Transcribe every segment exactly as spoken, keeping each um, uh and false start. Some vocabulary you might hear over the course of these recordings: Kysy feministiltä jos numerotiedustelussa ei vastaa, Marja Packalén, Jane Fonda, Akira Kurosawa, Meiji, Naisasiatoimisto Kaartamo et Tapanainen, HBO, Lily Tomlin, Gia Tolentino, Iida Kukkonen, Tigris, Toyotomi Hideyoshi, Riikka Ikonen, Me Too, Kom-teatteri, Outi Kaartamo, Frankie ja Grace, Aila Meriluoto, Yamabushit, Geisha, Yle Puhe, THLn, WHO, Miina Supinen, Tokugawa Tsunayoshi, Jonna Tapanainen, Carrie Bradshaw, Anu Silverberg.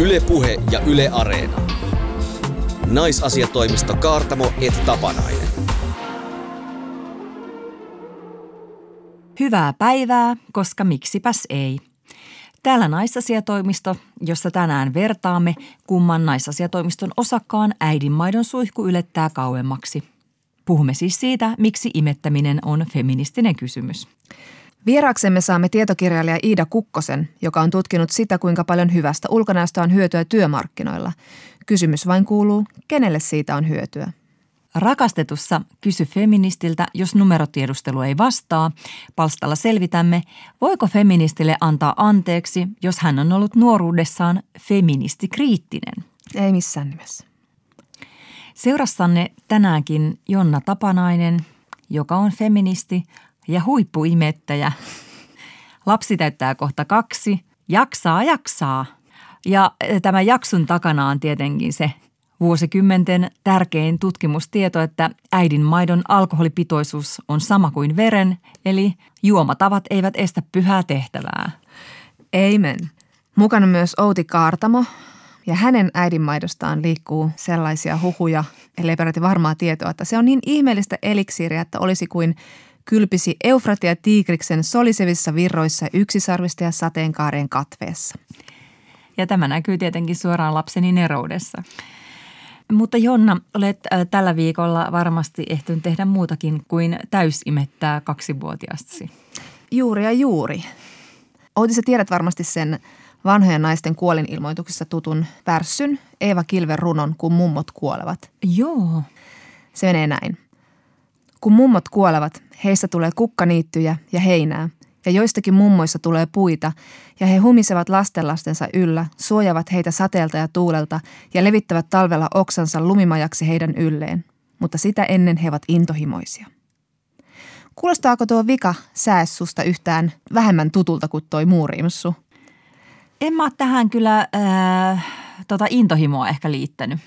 Yle Puhe ja Yle Areena. Naisasiatoimisto Kaartamo et Tapanainen. Hyvää päivää, koska miksipäs ei. Täällä Naisasiatoimisto, jossa tänään vertaamme, kumman Naisasiatoimiston osakkaan äidinmaidon suihku ylettää kauemmaksi. Puhumme siis siitä, miksi imettäminen on feministinen kysymys. Vieraaksemme saamme tietokirjailija Iida Kukkosen, joka on tutkinut sitä, kuinka paljon hyvästä ulkonäöstä on hyötyä työmarkkinoilla. Kysymys vain kuuluu, kenelle siitä on hyötyä? Rakastetussa Kysy feministiltä, jos numerotiedustelu ei vastaa, palstalla selvitämme, voiko feministille antaa anteeksi, jos hän on ollut nuoruudessaan feministikriittinen. Ei missään nimessä. Seurassanne tänäänkin Jonna Tapanainen, joka on feministi ja huippuimettäjä. Lapsi täyttää kohta kaksi, jaksaa jaksaa. Ja tämän jakson takana on tietenkin se vuosikymmenten tärkein tutkimustieto, että äidin maidon alkoholipitoisuus on sama kuin veren, eli juomatavat eivät estä pyhää tehtävää. Amen. Mukana myös Outi Kaartamo, ja hänen äidinmaidostaan liikkuu sellaisia huhuja, ellei peräti varmaa tietoa, että se on niin ihmeellistä eliksiiriä, että olisi kuin kylpisi Eufratia tiigriksen solisevissa virroissa yksisarvista ja sateenkaaren katveessa. Ja tämä näkyy tietenkin suoraan lapseni neroudessa. Mutta Jonna, olet tällä viikolla varmasti ehtinyt tehdä muutakin kuin täysimettää kaksivuotiastasi. Juuri ja juuri. Outi, sä tiedät varmasti sen vanhojen naisten kuolinilmoituksissa tutun värssyn Eeva Kilver runon Kun mummot kuolevat. Joo. Se menee näin. Kun mummot kuolevat, heistä tulee kukkaniittyjä ja heinää, ja joistakin mummoissa tulee puita, ja he humisevat lastenlastensa yllä, suojavat heitä sateelta ja tuulelta, ja levittävät talvella oksansa lumimajaksi heidän ylleen, mutta sitä ennen he ovat intohimoisia. Kuulostaako tuo vika sääs susta yhtään vähemmän tutulta kuin toi muu riimssu? En mä tähän kyllä äh, tota intohimoa ehkä liittänyt.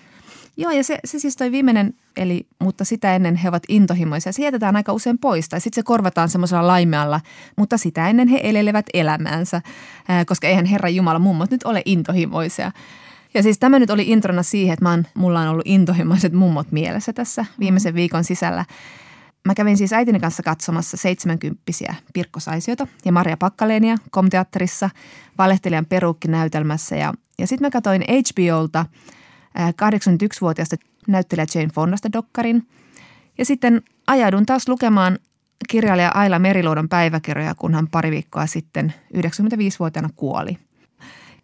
Joo, ja se, se siis toi viimeinen, eli mutta sitä ennen he ovat intohimoisia. Se jätetään aika usein pois, tai sitten se korvataan semmoisella laimealla, mutta sitä ennen he elelevät elämäänsä, ää, koska eihän Herran Jumala mummot nyt ole intohimoisia. Ja siis tämä nyt oli introna siihen, että mä oon, mulla on ollut intohimoiset mummot mielessä tässä viimeisen viikon sisällä. Mä kävin siis äitini kanssa katsomassa seitsemänkymppisiä Pirkko Saisiota ja Marja Packalénia Kom-teatterissa, Valehtelijan peruukkinäytelmässä, ja, ja sitten mä katsoin H B O:lta kahdeksankymmentäyksivuotiaasta näyttelijä Jane Fondasta dokkarin. Ja sitten ajaudun taas lukemaan kirjailija Aila Meriluodon päiväkirjoja, kun hän pari viikkoa sitten yhdeksänkymmentäviisivuotiaana kuoli.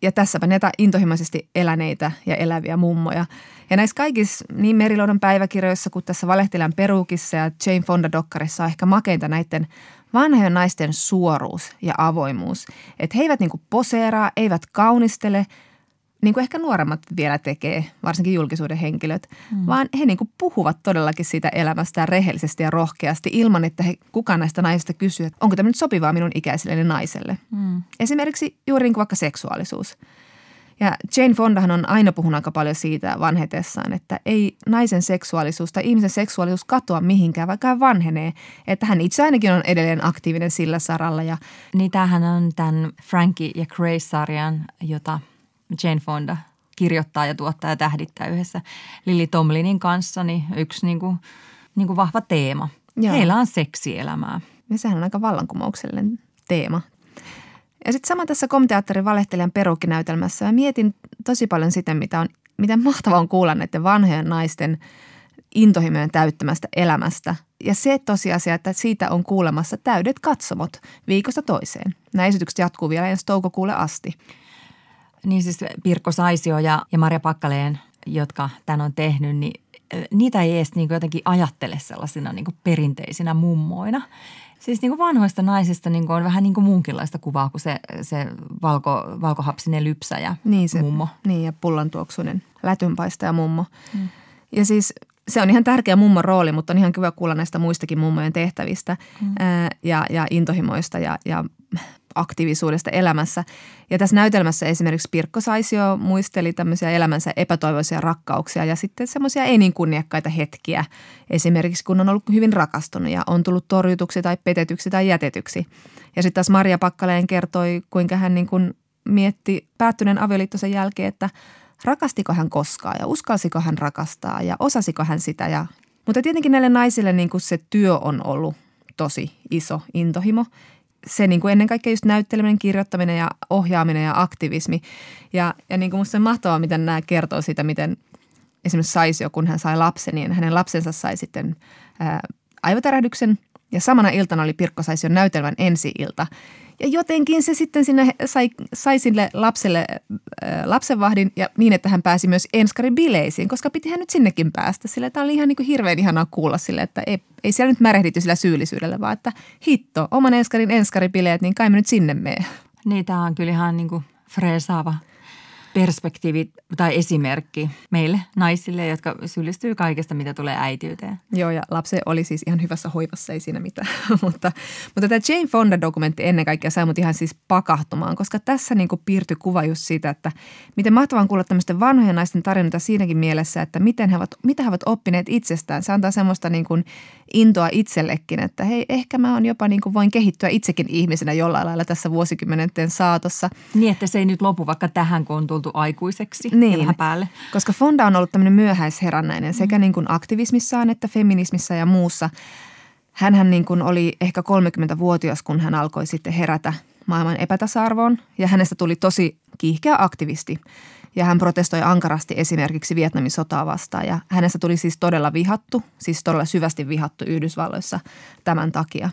Ja tässäpä näitä intohimoisesti eläneitä ja eläviä mummoja. Ja näissä kaikissa niin Meriluodon päiväkirjoissa kuin tässä Valehtelijan peruukissa ja Jane Fonda dokkarissa on ehkä makeinta näiden vanhojen naisten suoruus ja avoimuus. Että he eivät niinku poseeraa, eivät kaunistele – niin kuin ehkä nuoremmat vielä tekee, varsinkin julkisuuden henkilöt, mm. vaan he niin kuin puhuvat todellakin siitä elämästään rehellisesti ja rohkeasti ilman, että he, kukaan näistä naisista kysyy, että onko tämä nyt sopivaa minun ikäiselleni naiselle. Mm. Esimerkiksi juuri niin kuin vaikka seksuaalisuus. Ja Jane Fondahan on aina puhunut aika paljon siitä vanhetessaan, että ei naisen seksuaalisuus tai ihmisen seksuaalisuus katoa mihinkään, vaikka hän vanhenee. Että hän itse ainakin on edelleen aktiivinen sillä saralla. Ja niin tämähän on tämän Frankie ja Grace-sarjan, jota Jane Fonda kirjoittaa ja tuottaa ja tähdittää yhdessä Lily Tomlinin kanssa, niin yksi niin kuin, niin kuin vahva teema. Joo. Heillä on seksielämää. Ja sehän on aika vallankumouksellinen teema. Ja sitten sama tässä Kom-teatterin Valehtelijan peruukkinäytelmässä. Mä mietin tosi paljon sitä, mitä on, miten mahtavaa on kuulla näiden vanhojen naisten intohimojen täyttämästä elämästä. Ja se tosiasia, että siitä on kuulemassa täydet katsomot viikosta toiseen. Nämä esitykset jatkuu vielä ensi toukokuulle asti. Niin siis Pirkko Saisio ja, ja Marja Packalén, jotka tämän on tehnyt, niin niitä ei edes niin kuin jotenkin ajattele sellaisina niin kuin perinteisinä mummoina. Siis niin kuin vanhoista naisista niin kuin on vähän niin kuin muunkinlaista kuvaa kuin se, se valko, valkohapsinen lypsä ja niin se, mummo. Niin ja pullantuoksuinen lätynpaistaja mummo. Mm. Ja siis se on ihan tärkeä mummon rooli, mutta on ihan kiva kuulla näistä muistakin mummojen tehtävistä mm. ää, ja, ja intohimoista ja, ja aktiivisuudesta elämässä. Ja tässä näytelmässä esimerkiksi Pirkko Saisio muisteli tämmöisiä elämänsä epätoivoisia rakkauksia ja sitten semmoisia ei niin kunniakkaita hetkiä. Esimerkiksi kun on ollut hyvin rakastunut ja on tullut torjutuksi tai petetyksi tai jätetyksi. Ja sitten taas Marja Packalén kertoi, kuinka hän niin kuin mietti päättyneen avioliittonsa jälkeen, että rakastiko hän koskaan ja uskalsiko hän rakastaa ja osasiko hän sitä. Ja, mutta tietenkin näille naisille niin kuin se työ on ollut tosi iso intohimo. Se niin kuin ennen kaikkea just näytteleminen, kirjoittaminen ja ohjaaminen ja aktivismi. Ja, ja niin kuin musta se mahtavaa, miten nämä kertoo siitä, miten esimerkiksi Saisio, kun hän sai lapsen, niin hänen lapsensa sai sitten ää, aivotärähdyksen. Ja samana iltana oli Pirkko Saision näytelmän ensi-ilta. Ja jotenkin se sitten sinne sai, sai sille lapselle ää, lapsenvahdin ja niin, että hän pääsi myös enskaribileisiin, koska piti hän nyt sinnekin päästä. Sillä tämä oli ihan niin kuin hirveän ihanaa kuulla sille, että ei, ei siellä nyt märehdity sillä syyllisyydellä, vaan että hitto, oman enskarin enskaribileet, niin kai me nyt sinne mee. Niin, tämä on kyllä ihan niin kuin freesaava perspektiivi tai esimerkki meille naisille, jotka syyllistyy kaikesta, mitä tulee äitiyteen. Joo, ja lapsi oli siis ihan hyvässä hoivassa, ei siinä mitään. mutta, mutta tämä Jane Fonda-dokumentti ennen kaikkea sai mut ihan siis pakahtumaan, koska tässä niin kuin piirtyi kuva just siitä, että miten mahtavan kuulla tämmöisten vanhojen naisten tarinoita siinäkin mielessä, että miten he ovat, mitä he ovat oppineet itsestään. Se antaa semmoista niin kuin intoa itsellekin, että hei, ehkä mä on jopa niin kuin voin kehittyä itsekin ihmisenä jollain lailla tässä vuosikymmenten saatossa. Niin, että se ei nyt lopu vaikka tähän, kun on tultu aikuiseksi niin, ja vähän päälle. Koska Fonda on ollut tämmöinen myöhäisherännäinen sekä mm. niin kuin aktivismissaan että feminismissa ja muussa. Hänhän niin kuin oli ehkä kolmekymmentävuotias, kun hän alkoi sitten herätä maailman epätasa-arvoon ja hänestä tuli tosi kiihkeä aktivisti. Ja hän protestoi ankarasti esimerkiksi Vietnamin sotaa vastaan ja hänestä tuli siis todella vihattu, siis todella syvästi vihattu Yhdysvalloissa tämän takia.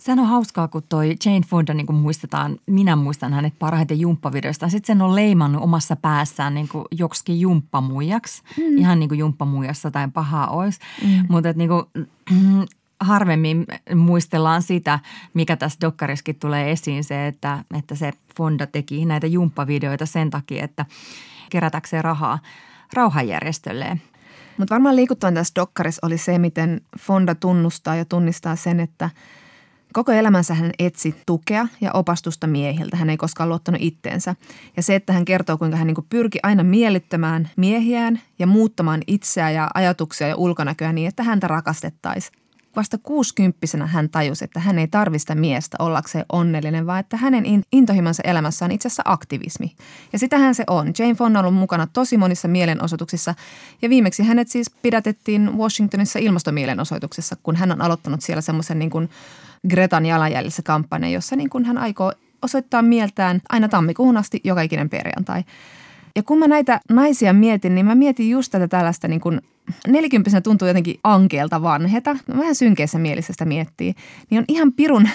Sehän on hauskaa, kun toi Jane Fonda, niin kuin muistetaan, minä muistan hänet parhaiten jumppavideoista. Sitten sen on leimannut omassa päässään niin kuin joksikin jumppamuijaksi, mm. ihan niin kuin jumppamuijassa tai pahaa olisi. Mm. Mutta niin kuin, harvemmin muistellaan sitä, mikä tässä dokkarissakin tulee esiin, se, että, että se Fonda teki näitä jumppavideoita sen takia, että kerätäkseen rahaa rauhanjärjestölleen. Mutta varmaan liikuttavan tässä dokkarissa oli se, miten Fonda tunnustaa ja tunnistaa sen, että koko elämänsä hän etsi tukea ja opastusta miehiltä. Hän ei koskaan luottanut itteensä. Ja se, että hän kertoo, kuinka hän niin kuin pyrki aina miellyttämään miehiään ja muuttamaan itseä ja ajatuksia ja ulkonäköä niin, että häntä rakastettaisiin. Vasta kuusikymppisenä hän tajusi, että hän ei tarvista miestä ollakseen onnellinen, vaan että hänen intohimansa elämässä on itse asiassa aktivismi. Ja sitähän se on. Jane Fonda on ollut mukana tosi monissa mielenosoituksissa ja viimeksi hänet siis pidätettiin Washingtonissa ilmastomielenosoituksessa, kun hän on aloittanut siellä semmoisen niin kuin Gretan jalanjäljessä kampanjan, jossa niin kuin hän aikoo osoittaa mieltään aina tammikuun asti joka ikinen perjantai. Ja kun mä näitä naisia mietin, niin mä mietin just tätä tällaista niin kuin nelikymppisenä tuntuu jotenkin ankeelta vanheta, vähän synkeässä mielisestä miettii, niin on ihan pirun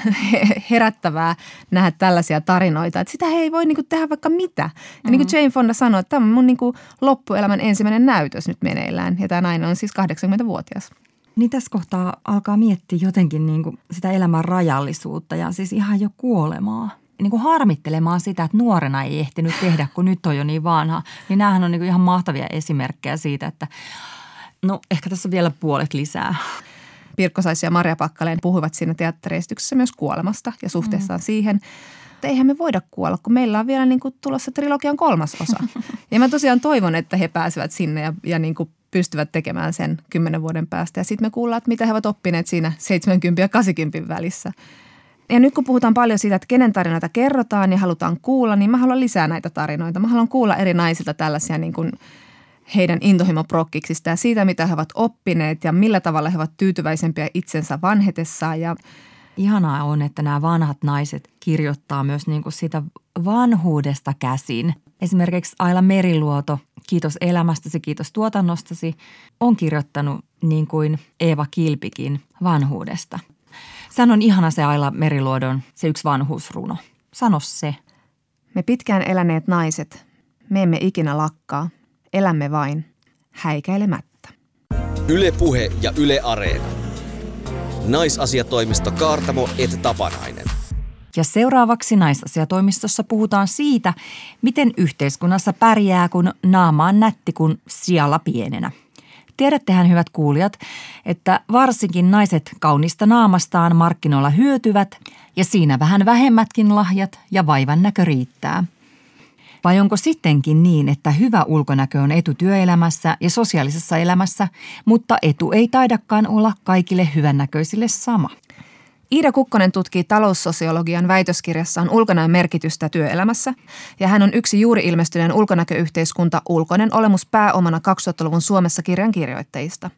herättävää nähdä tällaisia tarinoita, että sitä he ei voi niinku tehdä vaikka mitä. Ja mm-hmm. niin kuin Jane Fonda sanoi, että tämä on mun niinku loppuelämän ensimmäinen näytös nyt meneillään ja tämä nainen on siis kahdeksankymmentävuotias. Niin tässä kohtaa alkaa miettiä jotenkin niinku sitä elämän rajallisuutta ja siis ihan jo kuolemaa. Niin kuin harmittelemaan sitä, että nuorena ei ehtinyt tehdä, kun nyt on jo niin vanha. Niin näähän on niin kuin ihan mahtavia esimerkkejä siitä, että no ehkä tässä on vielä puolet lisää. Pirkko Saisio ja Marja Packalén puhuivat siinä teatteriesityksessä myös kuolemasta ja suhteessaan mm. siihen, että eihän me voida kuolla, kun meillä on vielä niin kuin tulossa trilogian kolmas osa. Ja mä tosiaan toivon, että he pääsevät sinne ja, ja niin kuin pystyvät tekemään sen kymmenen vuoden päästä. Ja sitten me kuullaan, että mitä he ovat oppineet siinä seitsemänkymmentä ja kahdeksankymmentä välissä. Ja nyt kun puhutaan paljon siitä, että kenen tarinoita kerrotaan ja halutaan kuulla, niin mä haluan lisää näitä tarinoita. Mä haluan kuulla eri naisilta tällaisia niin kuin heidän intohimoprokkiksista ja siitä, mitä he ovat oppineet ja millä tavalla he ovat tyytyväisempiä itsensä vanhetessaan. Ja ihanaa on, että nämä vanhat naiset kirjoittaa myös niin kuin siitä vanhuudesta käsin. Esimerkiksi Aila Meriluoto, kiitos elämästäsi, kiitos tuotannostasi, on kirjoittanut niin kuin Eeva Kilpikin vanhuudesta. Sano on ihana se Aila Meriluodon, se yksi vanhuusruno. Sano se. Me pitkään eläneet naiset, me emme ikinä lakkaa. Elämme vain häikäilemättä. Yle Puhe ja Yle Areena. Naisasiatoimisto Kaartamo et Tapanainen. Ja seuraavaksi naisasiatoimistossa puhutaan siitä, miten yhteiskunnassa pärjää, kun naama on nätti kuin siala pienenä. Tiedättehän, hyvät kuulijat, että varsinkin naiset kaunista naamastaan markkinoilla hyötyvät ja siinä vähän vähemmätkin lahjat ja vaivan näkö riittää. Vai onko sittenkin niin, että hyvä ulkonäkö on etu työelämässä ja sosiaalisessa elämässä, mutta etu ei taidakaan olla kaikille hyvännäköisille sama? Iida Kukkonen tutkii taloussosiologian väitöskirjassaan ulkonäön merkitystä työelämässä, ja hän on yksi juuri ilmestyneen ulkonäköyhteiskunta ulkoinen olemus pääomana kaksituhattaluvun Suomessa kirjan kirjoittajista.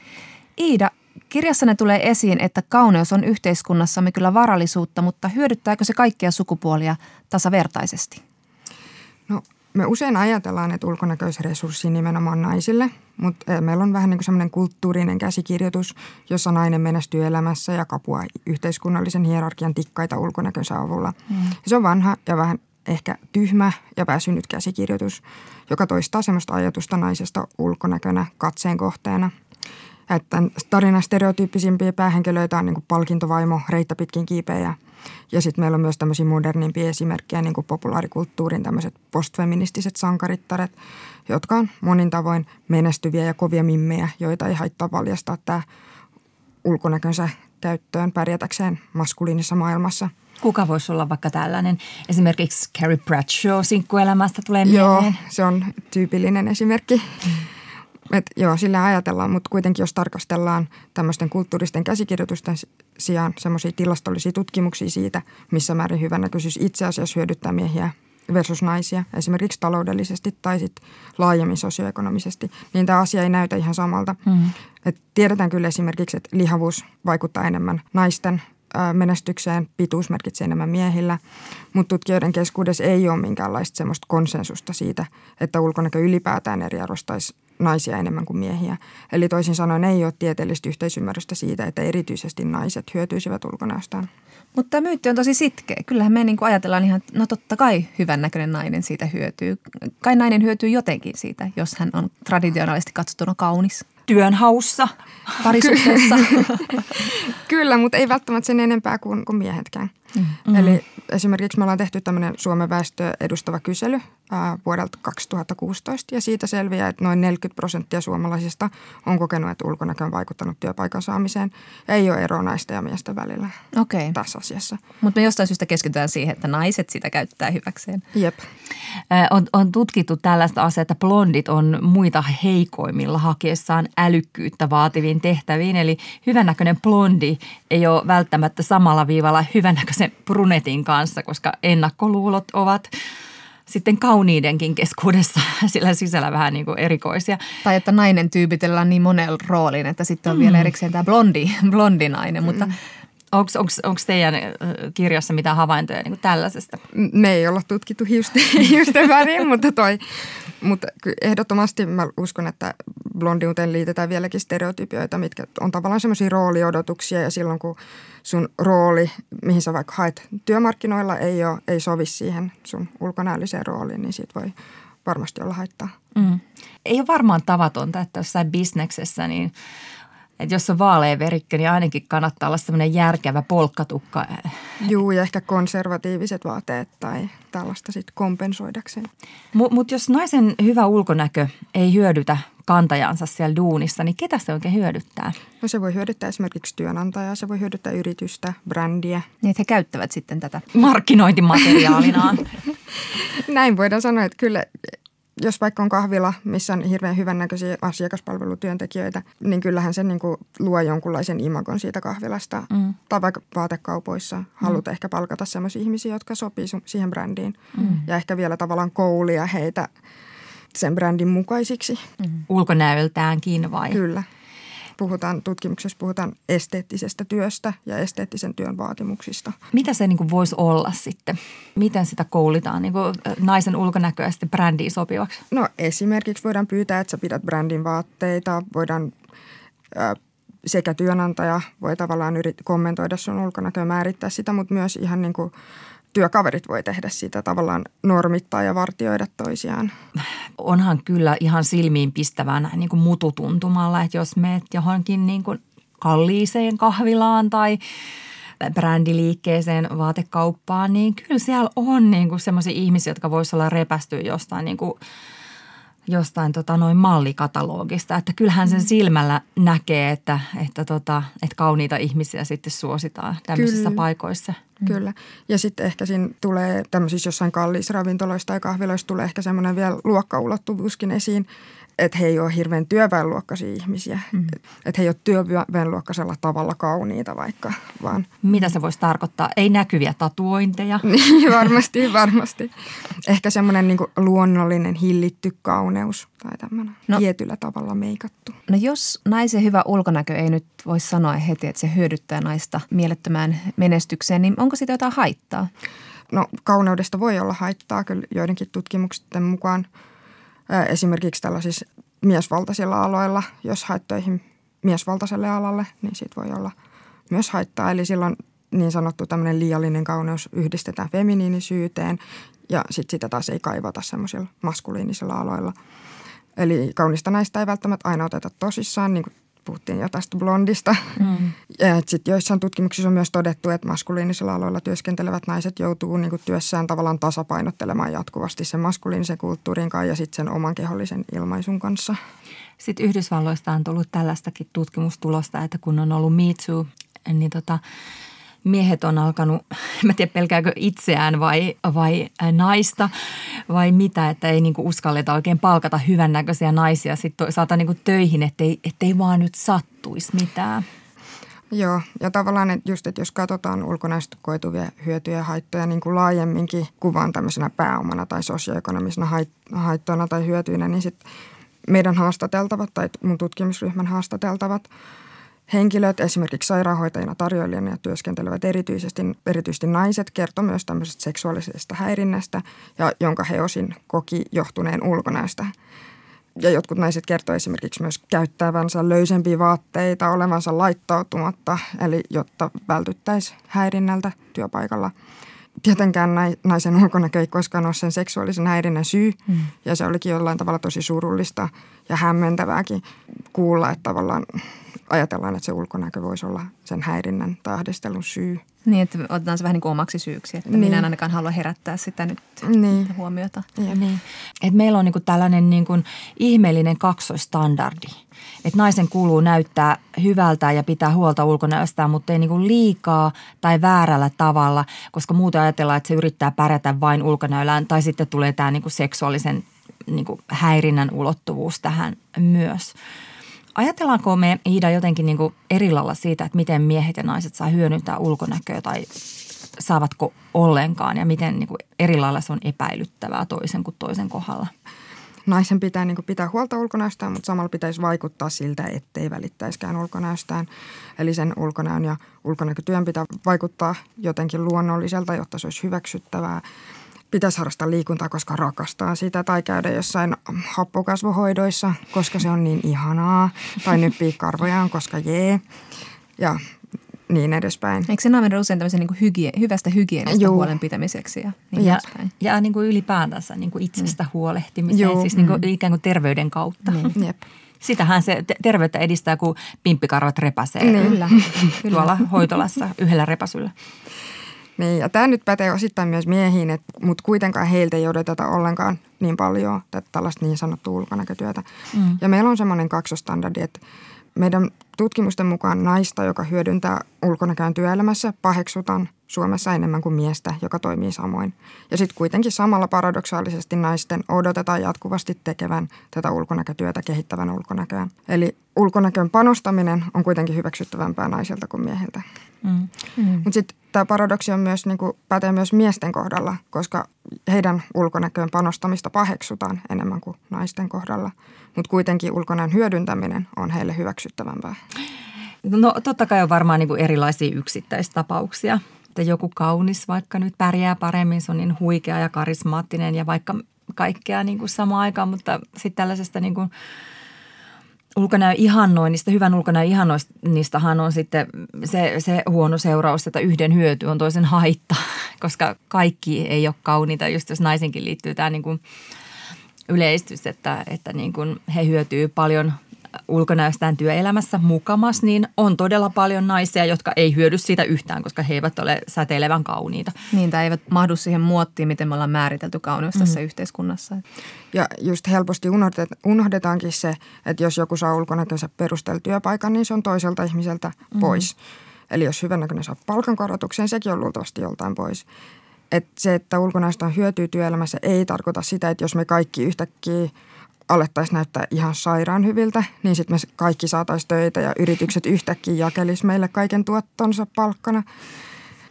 Iida, kirjassanne tulee esiin, että kauneus on yhteiskunnassamme kyllä varallisuutta, mutta hyödyttääkö se kaikkia sukupuolia tasavertaisesti? No, me usein ajatellaan, että ulkonäköisresurssi nimenomaan naisille, mutta meillä on vähän niin kuin semmoinen kulttuurinen käsikirjoitus, jossa nainen menestyy elämässä ja kapuaa yhteiskunnallisen hierarkian tikkaita ulkonäkönsä avulla. Mm. Se on vanha ja vähän ehkä tyhmä ja väsynyt käsikirjoitus, joka toistaa semmoista ajatusta naisesta ulkonäkönä katseen kohteena. Että tarinan stereotyyppisimpiä päähenkilöitä on niin kuin palkintovaimo, reittä pitkin kiipeä. Ja sitten meillä on myös tämmöisiä modernimpia esimerkkejä, niin kuin populaarikulttuurin tämmöiset postfeministiset sankarittaret, jotka on monin tavoin menestyviä ja kovia mimmejä, joita ei haittaa valjastaa tämä ulkonäkönsä käyttöön pärjätäkseen maskuliinisessa maailmassa. Kuka voisi olla vaikka tällainen? Esimerkiksi Carrie Bradshaw sinkkuelämästä tulee mieleen. Joo, se on tyypillinen esimerkki. Et joo, sillä ajatellaan, mutta kuitenkin jos tarkastellaan tämmöisten kulttuuristen käsikirjoitusten sijaan semmoisia tilastollisia tutkimuksia siitä, missä määrin hyvännäköisyys itse asiassa hyödyttää miehiä versus naisia, esimerkiksi taloudellisesti tai sitten laajemmin sosioekonomisesti, niin tämä asia ei näytä ihan samalta. Mm. Et tiedetään kyllä esimerkiksi, että lihavuus vaikuttaa enemmän naisten menestykseen, pituus merkitsee enemmän miehillä, mutta tutkijoiden keskuudessa ei ole minkäänlaista semmoista konsensusta siitä, että ulkonäkö ylipäätään eriarvostaisi naisia enemmän kuin miehiä. Eli toisin sanoen ei ole tieteellistä yhteisymmärrystä siitä, että erityisesti naiset hyötyisivät ulkonäöstään. Mutta tämä myytti on tosi sitkeä. Kyllähän me niinku ajatellaan ihan, no totta kai hyvännäköinen nainen siitä hyötyy. Kai nainen hyötyy jotenkin siitä, jos hän on traditionaalisesti katsottuna kaunis. Työnhaussa, parisuhteessa. Kyllä, mutta ei välttämättä sen enempää kuin, kuin miehetkään. Mm. Eli esimerkiksi me ollaan tehty tämmöinen Suomen väestöä edustava kysely ää, vuodelta kaksituhattakuusitoista ja siitä selviää, että noin neljäkymmentä prosenttia suomalaisista on kokenut, että ulkonäkö on vaikuttanut työpaikan saamiseen. Ei ole eroa naisten ja miesten välillä okay. tässä asiassa. Mutta me jostain syystä keskitytään siihen, että naiset sitä käyttää hyväkseen. Jep. Ää, on, on tutkittu tällaista asiaa, että blondit on muita heikoimmilla hakiessaan älykkyyttä vaativiin tehtäviin. Eli hyvännäköinen blondi ei ole välttämättä samalla viivalla hyvännäköisen brunetin kanssa, koska ennakkoluulot ovat sitten kauniidenkin keskuudessa sillä sisällä vähän niin kuin erikoisia. Tai että nainen tyypitellään niin monen roolin, että sitten on mm. vielä erikseen tämä blondi, blondinainen, mm. mutta onko teidän kirjassa mitään havaintoja niin kuin tällaisesta? Me ei olla tutkittu hiusten, hiusten väriin, mutta toi, mutta ehdottomasti mä uskon, että blondiuteen liitetään vieläkin stereotypioita, mitkä on tavallaan semmoisia rooliodotuksia ja silloin kun sun rooli, mihin sä vaikka haet työmarkkinoilla, ei, ole, ei sovi siihen sun ulkonäölliseen rooliin, niin siitä voi varmasti olla haittaa. Mm. Ei ole varmaan tavatonta, että jossain bisneksessä niin... Että jos on vaalea verikkä, niin ainakin kannattaa olla semmoinen järkevä polkkatukka. Juu, ja ehkä konservatiiviset vaatteet tai tällaista sitten kompensoidakseen. Mutta mut jos naisen hyvä ulkonäkö ei hyödytä kantajansa siellä duunissa, niin ketä se oikein hyödyttää? No se voi hyödyttää esimerkiksi työnantajaa, se voi hyödyttää yritystä, brändiä. Niin, että he käyttävät sitten tätä markkinointimateriaalinaan. Näin voidaan sanoa, että kyllä... Jos vaikka on kahvila, missä on hirveän hyvännäköisiä asiakaspalvelutyöntekijöitä, niin kyllähän se niin kuin luo jonkunlaisen imagon siitä kahvilasta. Mm. Tai vaikka vaatekaupoissa haluat mm. ehkä palkata sellaisia ihmisiä, jotka sopii siihen brändiin. Mm. Ja ehkä vielä tavallaan koulia heitä sen brändin mukaisiksi. Mm. Ulkonäöltäänkin vai? Kyllä. Puhutaan, tutkimuksessa puhutaan esteettisestä työstä ja esteettisen työn vaatimuksista. Mitä se niin kuin voisi olla sitten? Miten sitä koulitaan niin kuin naisen ulkonäköä sitten brändiin sopivaksi? No esimerkiksi voidaan pyytää, että sä pidät brändin vaatteita. Voidaan äh, sekä työnantaja voi tavallaan yrit- kommentoida sun ulkonäköä, määrittää sitä, mutta myös ihan niin kuin työkaverit voi tehdä sitä tavallaan normittaa ja vartioida toisiaan. Onhan kyllä ihan silmiin pistävää näin niin kuin mututuntumalla, että jos meet johonkin niin kuin kalliiseen kahvilaan tai brändiliikkeeseen, vaatekauppaan, niin kyllä siellä on niin kuin semmoisia ihmisiä, jotka voisivat olla repästyä jostain niin kuin jostain tota, noin mallikatalogista, että kyllähän sen silmällä näkee, että, että, tota, että kauniita ihmisiä sitten suositaan tämmöisissä kyllä. paikoissa. Kyllä. Ja sitten ehkä siinä tulee tämmöisissä jossain kalliissa ravintoloissa tai kahviloissa tulee ehkä semmoinen vielä luokkaulottuvuuskin esiin, että he ei ole hirveän työväenluokkaisia ihmisiä, mm. että he ei ole työväenluokkaisella tavalla kauniita vaikka, vaan... Mitä se voisi tarkoittaa? Ei näkyviä tatuointeja? Niin, varmasti, varmasti. Ehkä semmoinen niin kuin luonnollinen hillitty kauneus tai tämmöinen no, tietyllä tavalla meikattu. No jos naisen hyvä ulkonäkö ei nyt voi sanoa heti, että se hyödyttää naista mielettömään menestykseen, niin onko siitä jotain haittaa? No kauneudesta voi olla haittaa kyllä joidenkin tutkimusten mukaan. Esimerkiksi tällaisissa miesvaltaisilla aloilla, jos haittoihin miesvaltaiselle alalle, niin siitä voi olla myös haittaa. Eli silloin niin sanottu tämmöinen liiallinen kauneus yhdistetään feminiinisyyteen ja sitten sitä taas ei kaivata semmoisilla maskuliinisilla aloilla. Eli kaunista naista ei välttämättä aina oteta tosissaan, niin kuin puhuttiin jo tästä blondista. Mm. Sitten joissain tutkimuksissa on myös todettu, että maskuliinisilla aloilla työskentelevät naiset joutuu niin kuin työssään tavallaan tasapainottelemaan jatkuvasti sen maskuliinisen kulttuurin kanssa ja sitten sen oman kehollisen ilmaisun kanssa. Sitten Yhdysvalloista on tullut tällaistakin tutkimustulosta, että kun on ollut Me Too, niin tota, miehet on alkanut, en tiedä pelkääkö itseään vai, vai naista vai mitä, että ei niinku uskalleta oikein palkata hyvännäköisiä naisia. Sitten saata niinku töihin, ettei, ettei vaan nyt sattuisi mitään. Joo, ja tavallaan että just, että jos katsotaan ulkonäistä koituvia hyötyjä ja haittoja niin kuin laajemminkin kuvan tämmöisenä pääomana tai sosioekonomisena haittoina tai hyötyinä, niin sitten meidän haastateltavat tai mun tutkimusryhmän haastateltavat henkilöt, esimerkiksi sairaanhoitajina, tarjoilijana ja työskentelevät erityisesti, erityisesti naiset, kertovat myös tämmöisestä seksuaalisesta häirinnästä, ja jonka he osin koki johtuneen ulkonäöstä. Ja jotkut naiset kertovat esimerkiksi myös käyttävänsä löysempiä vaatteita, olevansa laittautumatta, eli jotta vältyttäisiin häirinnältä työpaikalla. Tietenkään naisen ulkonäkö ei koskaan ole sen seksuaalisen häirinnän syy, mm. ja se olikin jollain tavalla tosi surullista ja hämmentävääkin kuulla, että tavallaan ajatellaan, että se ulkonäkö voisi olla sen häirinnän tai ahdistelun syy. Niin, että otetaan se vähän niin kuin omaksi syyksi, että niin. Minä en ainakaan halua herättää sitä nyt niin. huomiota. Niin. Et meillä on niin kuin tällainen niin kuin ihmeellinen kaksoistandardi, että naisen kuuluu näyttää hyvältä ja pitää huolta ulkonäöstään, mutta ei niin kuin liikaa tai väärällä tavalla, koska muuten ajatellaan, että se yrittää pärjätä vain ulkonäöllään tai sitten tulee tämä niin kuin seksuaalisen niin kuin häirinnän ulottuvuus tähän myös. Ajatellaanko me, Iida, jotenkin niin kuin eri lailla siitä, että miten miehet ja naiset saa hyödyntää ulkonäköä tai saavatko ollenkaan ja miten niin kuin eri lailla se on epäilyttävää toisen kuin toisen kohdalla? Naisen pitää niin kuin pitää huolta ulkonäöstään, mutta samalla pitäisi vaikuttaa siltä, ettei välittäisikään ulkonäöstään. Eli sen ulkonäön ja ulkonäkötyön pitää vaikuttaa jotenkin luonnolliselta, jotta se olisi hyväksyttävää. Pitäisi harrastaa liikuntaa, koska rakastaa sitä, tai käydä jossain happokasvohoidoissa, koska se on niin ihanaa, tai nyppiä karvojaan, koska jee, ja niin edespäin. Eikö se naaminen usein tämmöisen niin kuin hygie- hyvästä hygienistä huolenpitämiseksi ja niin ja, ja niin kuin ylipäätänsä niin kuin itsestä mm. huolehtimiseen, Joo. siis niin kuin, ikään kuin terveyden kautta. Mm. Jep. Sitähän se terveyttä edistää, kun pimppikarvat repäsee niin. Kyllä. Kyllä. tuolla hoitolassa yhdellä repäsyllä. Niin, ja tämä nyt pätee osittain myös miehiin, mutta kuitenkaan heiltä ei odoteta ollenkaan niin paljon tällaista niin sanottua ulkonäkötyötä. Mm. Ja meillä on semmoinen kaksostandardi, että meidän tutkimusten mukaan naista, joka hyödyntää ulkonäköön työelämässä, paheksutaan Suomessa enemmän kuin miestä, joka toimii samoin. Ja sitten kuitenkin samalla paradoksaalisesti naisten odotetaan jatkuvasti tekevän tätä ulkonäkötyötä, kehittävän ulkonäköön. Eli ulkonäköön panostaminen on kuitenkin hyväksyttävämpää naiselta kuin mieheltä. Mm. Mm. Mutta sitten tämä paradoksi on myös, niin kuin, pätee myös miesten kohdalla, koska heidän ulkonäköön panostamista paheksutaan enemmän kuin naisten kohdalla. Mutta kuitenkin ulkonäön hyödyntäminen on heille hyväksyttävämpää. No totta kai on varmaan niin kuin erilaisia yksittäistapauksia. Että joku kaunis vaikka nyt pärjää paremmin, se on niin huikea ja karismaattinen ja vaikka kaikkea niin kuin samaan aikaan, mutta sitten tällaisesta niin kuin ulkonäön ihannoinnista, hyvän ulkonäön ihannoinnistahan on sitten se, se huono seuraus, että yhden hyöty on toisen haitta, koska kaikki ei ole kauniita, just jos naisinkin liittyy tämä niin kuin yleistys, että, että niin kuin he hyötyy paljon ulkonäöstään työelämässä mukamas, niin on todella paljon naisia, jotka ei hyödy siitä yhtään, koska he eivät ole säteilevän kauniita. Niin, tai eivät mahdu siihen muottiin, miten me ollaan määritelty kauneus tässä mm. yhteiskunnassa. Ja just helposti unohdetaankin se, että jos joku saa ulkonäkönsä perusteella työpaikan, niin se on toiselta ihmiseltä pois. Mm. Eli jos hyvännäköinen saa palkankorotuksen, sekin on luultavasti joltain pois. Että se, että ulkonäöstä on hyötyä työelämässä, ei tarkoita sitä, että jos me kaikki yhtäkkiä alettaisiin näyttää ihan sairaan hyviltä, niin sitten me kaikki saataisiin töitä ja yritykset yhtäkkiä jakelisivat meille kaiken tuottonsa palkkana.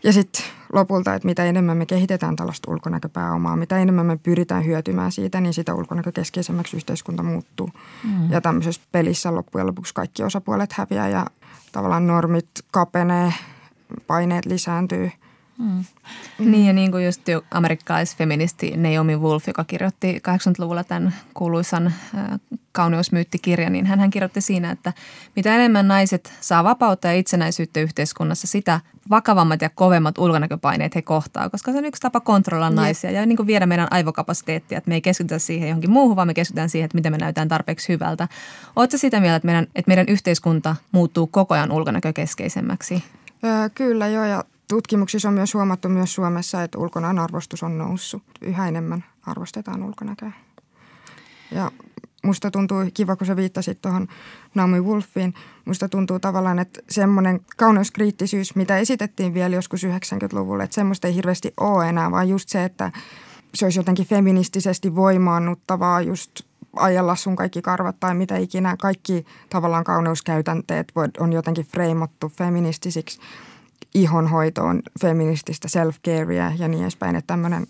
Ja sitten lopulta, että mitä enemmän me kehitetään tällaista ulkonäköpääomaa, mitä enemmän me pyritään hyötymään siitä, niin sitä ulkonäkökeskeisemmäksi yhteiskunta muuttuu. Mm. Ja tämmöisessä pelissä loppujen lopuksi kaikki osapuolet häviää ja tavallaan normit kapenee, paineet lisääntyy. Mm. Mm. Niin ja niin kuin just jo amerikkalaisfeministi Naomi Wolf, joka kirjoitti kahdeksankymmentäluvulla tämän kuuluisan äh, kauneusmyyttikirjan, niin hänhän kirjoitti siinä, että mitä enemmän naiset saa vapautta ja itsenäisyyttä yhteiskunnassa, sitä vakavammat ja kovemmat ulkonäköpaineet he kohtaa, koska se on yksi tapa kontrolloida naisia ja niin kuin viedä meidän aivokapasiteettia, että me ei keskitytä siihen johonkin muuhun, vaan me keskitytään siihen, että miten me näytään tarpeeksi hyvältä. Oletko sitä mieltä, että meidän, että meidän yhteiskunta muuttuu koko ajan ulkonäkökeskeisemmäksi? Öö, kyllä joo ja tutkimuksissa on myös huomattu myös Suomessa, että ulkonäön arvostus on noussut. Yhä enemmän arvostetaan ulkonäköä. Ja musta tuntuu, kiva kun sä viittasit tuohon Naomi Wolfiin, musta tuntuu tavallaan, että semmoinen kauneuskriittisyys, mitä esitettiin vielä joskus yhdeksänkymmentäluvulla, että semmoista ei hirveästi ole enää, vaan just se, että se olisi jotenkin feministisesti voimaannuttavaa just ajalla sun kaikki karvat tai mitä ikinä. Kaikki tavallaan kauneuskäytänteet on jotenkin freimattu feministisiksi. Ihonhoitoon, feminististä self-carea ja niin edespäin, että tämmöinen,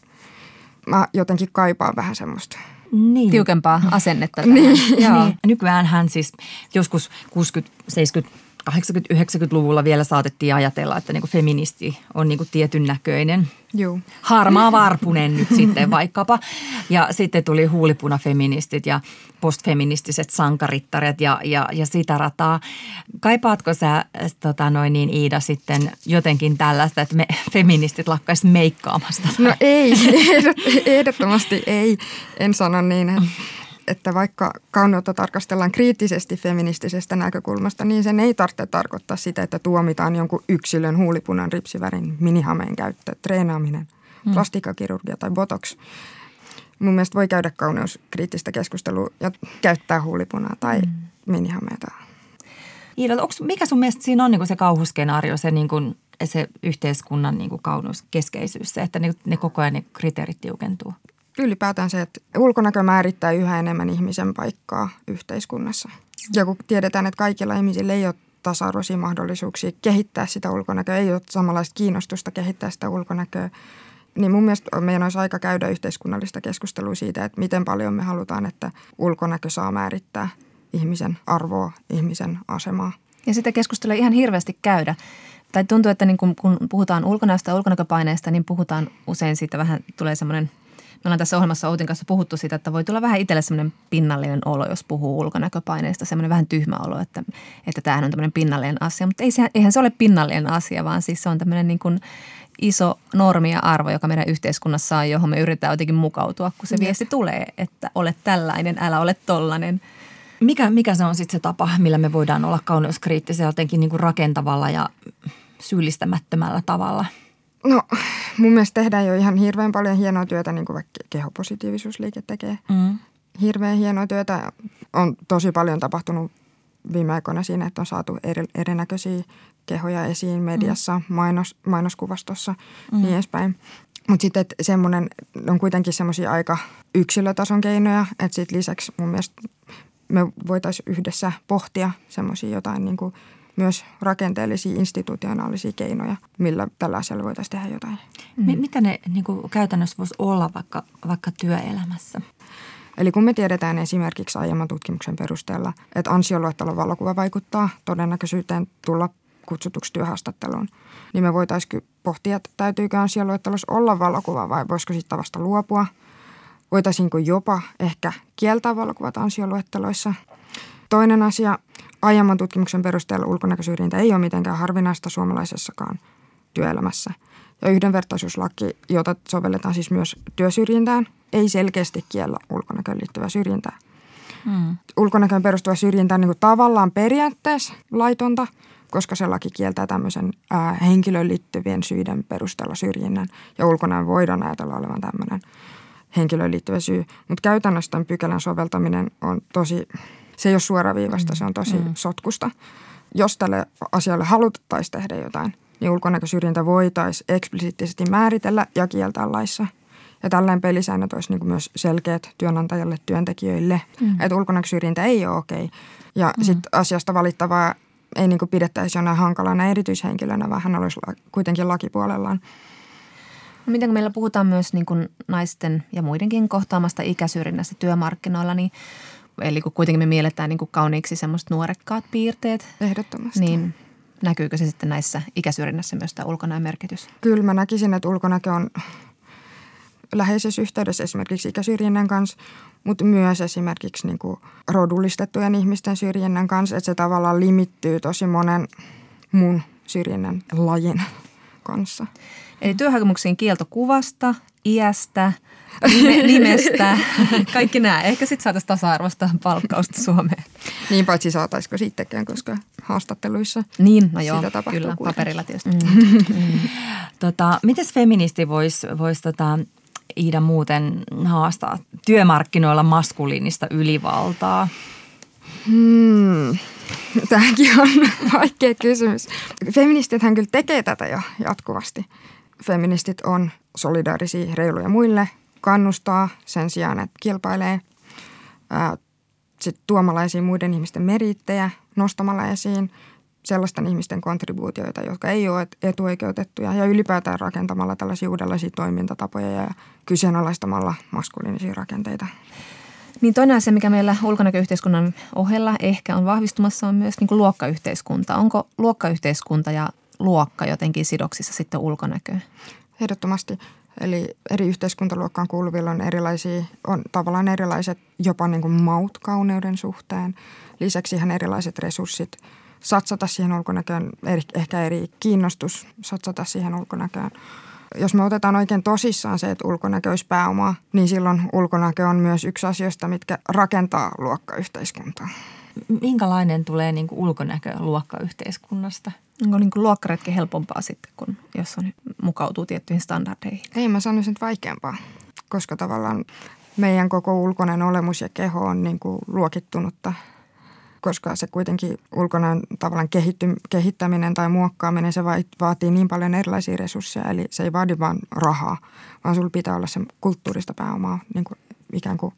mä jotenkin kaipaan vähän semmoista. Niin. Tiukempaa asennetta. Niin. Joo. Niin. Nykyäänhän siis joskus kuusikymmentä, seitsemänkymmentä, kahdeksankymmentä, yhdeksänkymmentäluvulla vielä saatettiin ajatella, että niinku feministi on niinku tietyn näköinen. Joo. Harmaa varpunen nyt sitten vaikkapa. Ja sitten tuli huulipunafeministit ja postfeministiset sankarittaret ja, ja, ja sitä rataa. Kaipaatko sä, tota noin niin Iida, sitten jotenkin tällaista, että me feministit lakkaisi meikkaamasta? No ei, ehdottomasti ei. En sano niin, että vaikka kauneutta tarkastellaan kriittisesti feministisestä näkökulmasta, niin sen ei tarvitse tarkoittaa sitä, että tuomitaan jonkun yksilön huulipunan, ripsivärin, minihameen käyttö, treenaaminen, mm. plastiikkakirurgia tai botox. Mun mielestä voi käydä kauneuskriittistä keskustelua ja käyttää huulipunaa tai mm. minihameita. Iida, mikä sun mielestä siinä on niin kuin se kauhuskenaario, se, niin kuin, se yhteiskunnan niin kuin kauneuskeskeisyys, se, että ne, ne koko ajan ne kriteerit tiukentuu? Ylipäätään se, että ulkonäkö määrittää yhä enemmän ihmisen paikkaa yhteiskunnassa. Ja kun tiedetään, että kaikilla ihmisillä ei ole tasa-arvoisia mahdollisuuksia kehittää sitä ulkonäköä, ei ole samanlaista kiinnostusta kehittää sitä ulkonäköä, niin mun mielestä meidän olisi aika käydä yhteiskunnallista keskustelua siitä, että miten paljon me halutaan, että ulkonäkö saa määrittää ihmisen arvoa, ihmisen asemaa. Ja sitä keskustelua ei ihan hirveästi käydä. Tai tuntuu, että niin kun, kun puhutaan ulkonäöstä ja ulkonäköpaineista, niin puhutaan usein siitä vähän tulee semmoinen... Me ollaan tässä ohjelmassa Outin kanssa puhuttu siitä, että voi tulla vähän itselle semmoinen pinnallinen olo, jos puhuu ulkonäköpaineista. Semmoinen vähän tyhmä olo, että, että tämähän on tämmöinen pinnallinen asia. Mutta ei se, eihän se ole pinnallinen asia, vaan siis se on tämmöinen niin kuin iso normi ja arvo, joka meidän yhteiskunnassa on, johon me yritetään jotenkin mukautua, kun se viesti tulee, että ole tällainen, älä ole tollainen. Mikä, mikä se on sitten se tapa, millä me voidaan olla kauneuskriittisiä jotenkin niin kuin rakentavalla ja syyllistämättömällä tavalla? No mun mielestä tehdään jo ihan hirveän paljon hienoa työtä, niin kuin vaikka kehopositiivisuusliike tekee. Mm. Hirveän hienoa työtä on tosi paljon tapahtunut viime aikoina siinä, että on saatu eri, erinäköisiä kehoja esiin mediassa, mm. mainos, mainoskuvastossa ja mm. niin edespäin. Mutta sitten semmoinen, on kuitenkin semmoisia aika yksilötason keinoja, että sitten lisäksi mun mielestä me voitaisiin yhdessä pohtia semmoisia jotain niin kuin myös rakenteellisia, institutionaalisia keinoja, millä tällä asialla voitaisiin tehdä jotain. Mm. Mitä ne niin kuin käytännössä voisi olla vaikka, vaikka työelämässä? Eli kun me tiedetään esimerkiksi aiemman tutkimuksen perusteella, että ansioluettelon valokuva vaikuttaa todennäköisyyteen tulla kutsutuksi työhaastatteluun, niin me voitaisiin pohtia, että täytyykö ansioluettelossa olla valokuva vai voisiko siitä vasta luopua. Voitaisiinko jopa ehkä kieltää valokuvat ansioluetteloissa. Toinen asia, aiemman tutkimuksen perusteella ulkonäkösyrjintä ei ole mitenkään harvinaista suomalaisessakaan työelämässä. Ja yhdenvertaisuuslaki, jota sovelletaan siis myös työsyrjintään, ei selkeästi kiellä ulkonäköön liittyvää syrjintää. Mm. Ulkonäköön perustuva syrjintä on niin kuin tavallaan periaatteessa laitonta, koska se laki kieltää tämmöisen ää, henkilöön liittyvien syiden perusteella syrjinnän. Ja ulkonäön voidaan ajatella olevan tämmöinen henkilöön liittyvä syy. Mutta käytännössä tämän pykälän soveltaminen on tosi... Se ei ole suoraviivasta, se on tosi mm. sotkusta. Jos tälle asialle haluttaisiin tehdä jotain, niin ulkonäkösyrjintä voitaisiin eksplisiittisesti määritellä ja kieltää laissa. Ja tällainen pelisäännöt olisi niin myös selkeät työnantajalle, työntekijöille, mm. että ulkonäkösyrjintä ei ole okei. Okay. Ja mm. sitten asiasta valittavaa ei niin pidettäisi jonain hankalana erityishenkilönä, vaan hän olisi kuitenkin lakipuolellaan. No miten kun meillä puhutaan myös niin kuin naisten ja muidenkin kohtaamasta ikäsyrjinnästä työmarkkinoilla, niin eli kun kuitenkin me mielletään niin kuin kauniiksi semmoiset nuorekkaat piirteet. Ehdottomasti. Niin näkyykö se sitten näissä ikäsyrjinnässä myös tämä ulkonäön merkitys? Kyllä mä näkisin, että ulkonäkö on läheisessä yhteydessä esimerkiksi ikäsyrjinnän kanssa, mutta myös esimerkiksi niin kuin rodullistettujen ihmisten syrjinnän kanssa, että se tavallaan limittyy tosi monen mun syrjinnän lajin kanssa. Eli työhakemuksiin kielto kuvasta, iästä, nime, nimestä, kaikki nämä. Ehkä sitten saataisiin tasa-arvoista palkkausta Suomeen. Niin, paitsi saataisiko sittenkään, koska haastatteluissa niin, no joo, sitä tapahtuu kyllä, kuitenkin. Paperilla tietysti. Mm. Mm. Tota, mites feministi voisi vois, tota, Iida muuten haastaa työmarkkinoilla maskuliinista ylivaltaa? Hmm. Tämäkin on vaikea kysymys. Feministithän kyllä tekee tätä jo jatkuvasti. Feministit on solidaarisia, reiluja muille, kannustaa sen sijaan, että kilpailee. Sitten tuomalla esiin muiden ihmisten meriittejä, nostamalla esiin sellaisten ihmisten kontribuutioita, jotka ei ole etuoikeutettuja. Ja ylipäätään rakentamalla tällaisia uudenlaisia toimintatapoja ja kyseenalaistamalla maskuliinisia rakenteita. Niin toinen asia, mikä meillä ulkonäköyhteiskunnan ohella ehkä on vahvistumassa, on myös niin kuin luokkayhteiskunta. Onko luokkayhteiskunta ja luokka jotenkin sidoksissa sitten ulkonäköön? Ehdottomasti. Eli eri yhteiskuntaluokkaan kuuluvilla on erilaisia, on tavallaan erilaiset jopa niin kuin maut kauneuden suhteen. Lisäksi ihan erilaiset resurssit satsata siihen ulkonäköön, ehkä eri kiinnostus satsata siihen ulkonäköön. Jos me otetaan oikein tosissaan se, että ulkonäkö olisi pääomaa, niin silloin ulkonäkö on myös yksi asioista, mitkä rakentaa luokkayhteiskuntaa. Minkälainen tulee niin kuin ulkonäkö luokkayhteiskunnasta? Onko niin kuin luokkaretki helpompaa sitten, kun jos on, mukautuu tiettyihin standardeihin? Ei, mä sanoisin, että vaikeampaa, koska tavallaan meidän koko ulkoinen olemus ja keho on niin kuin luokittunutta, koska se kuitenkin ulkonäön tavallaan kehitty, kehittäminen tai muokkaaminen, se vaatii niin paljon erilaisia resursseja. Eli se ei vaadi vaan rahaa, vaan sulla pitää olla se kulttuurista pääomaa, niin kuin ikään kuin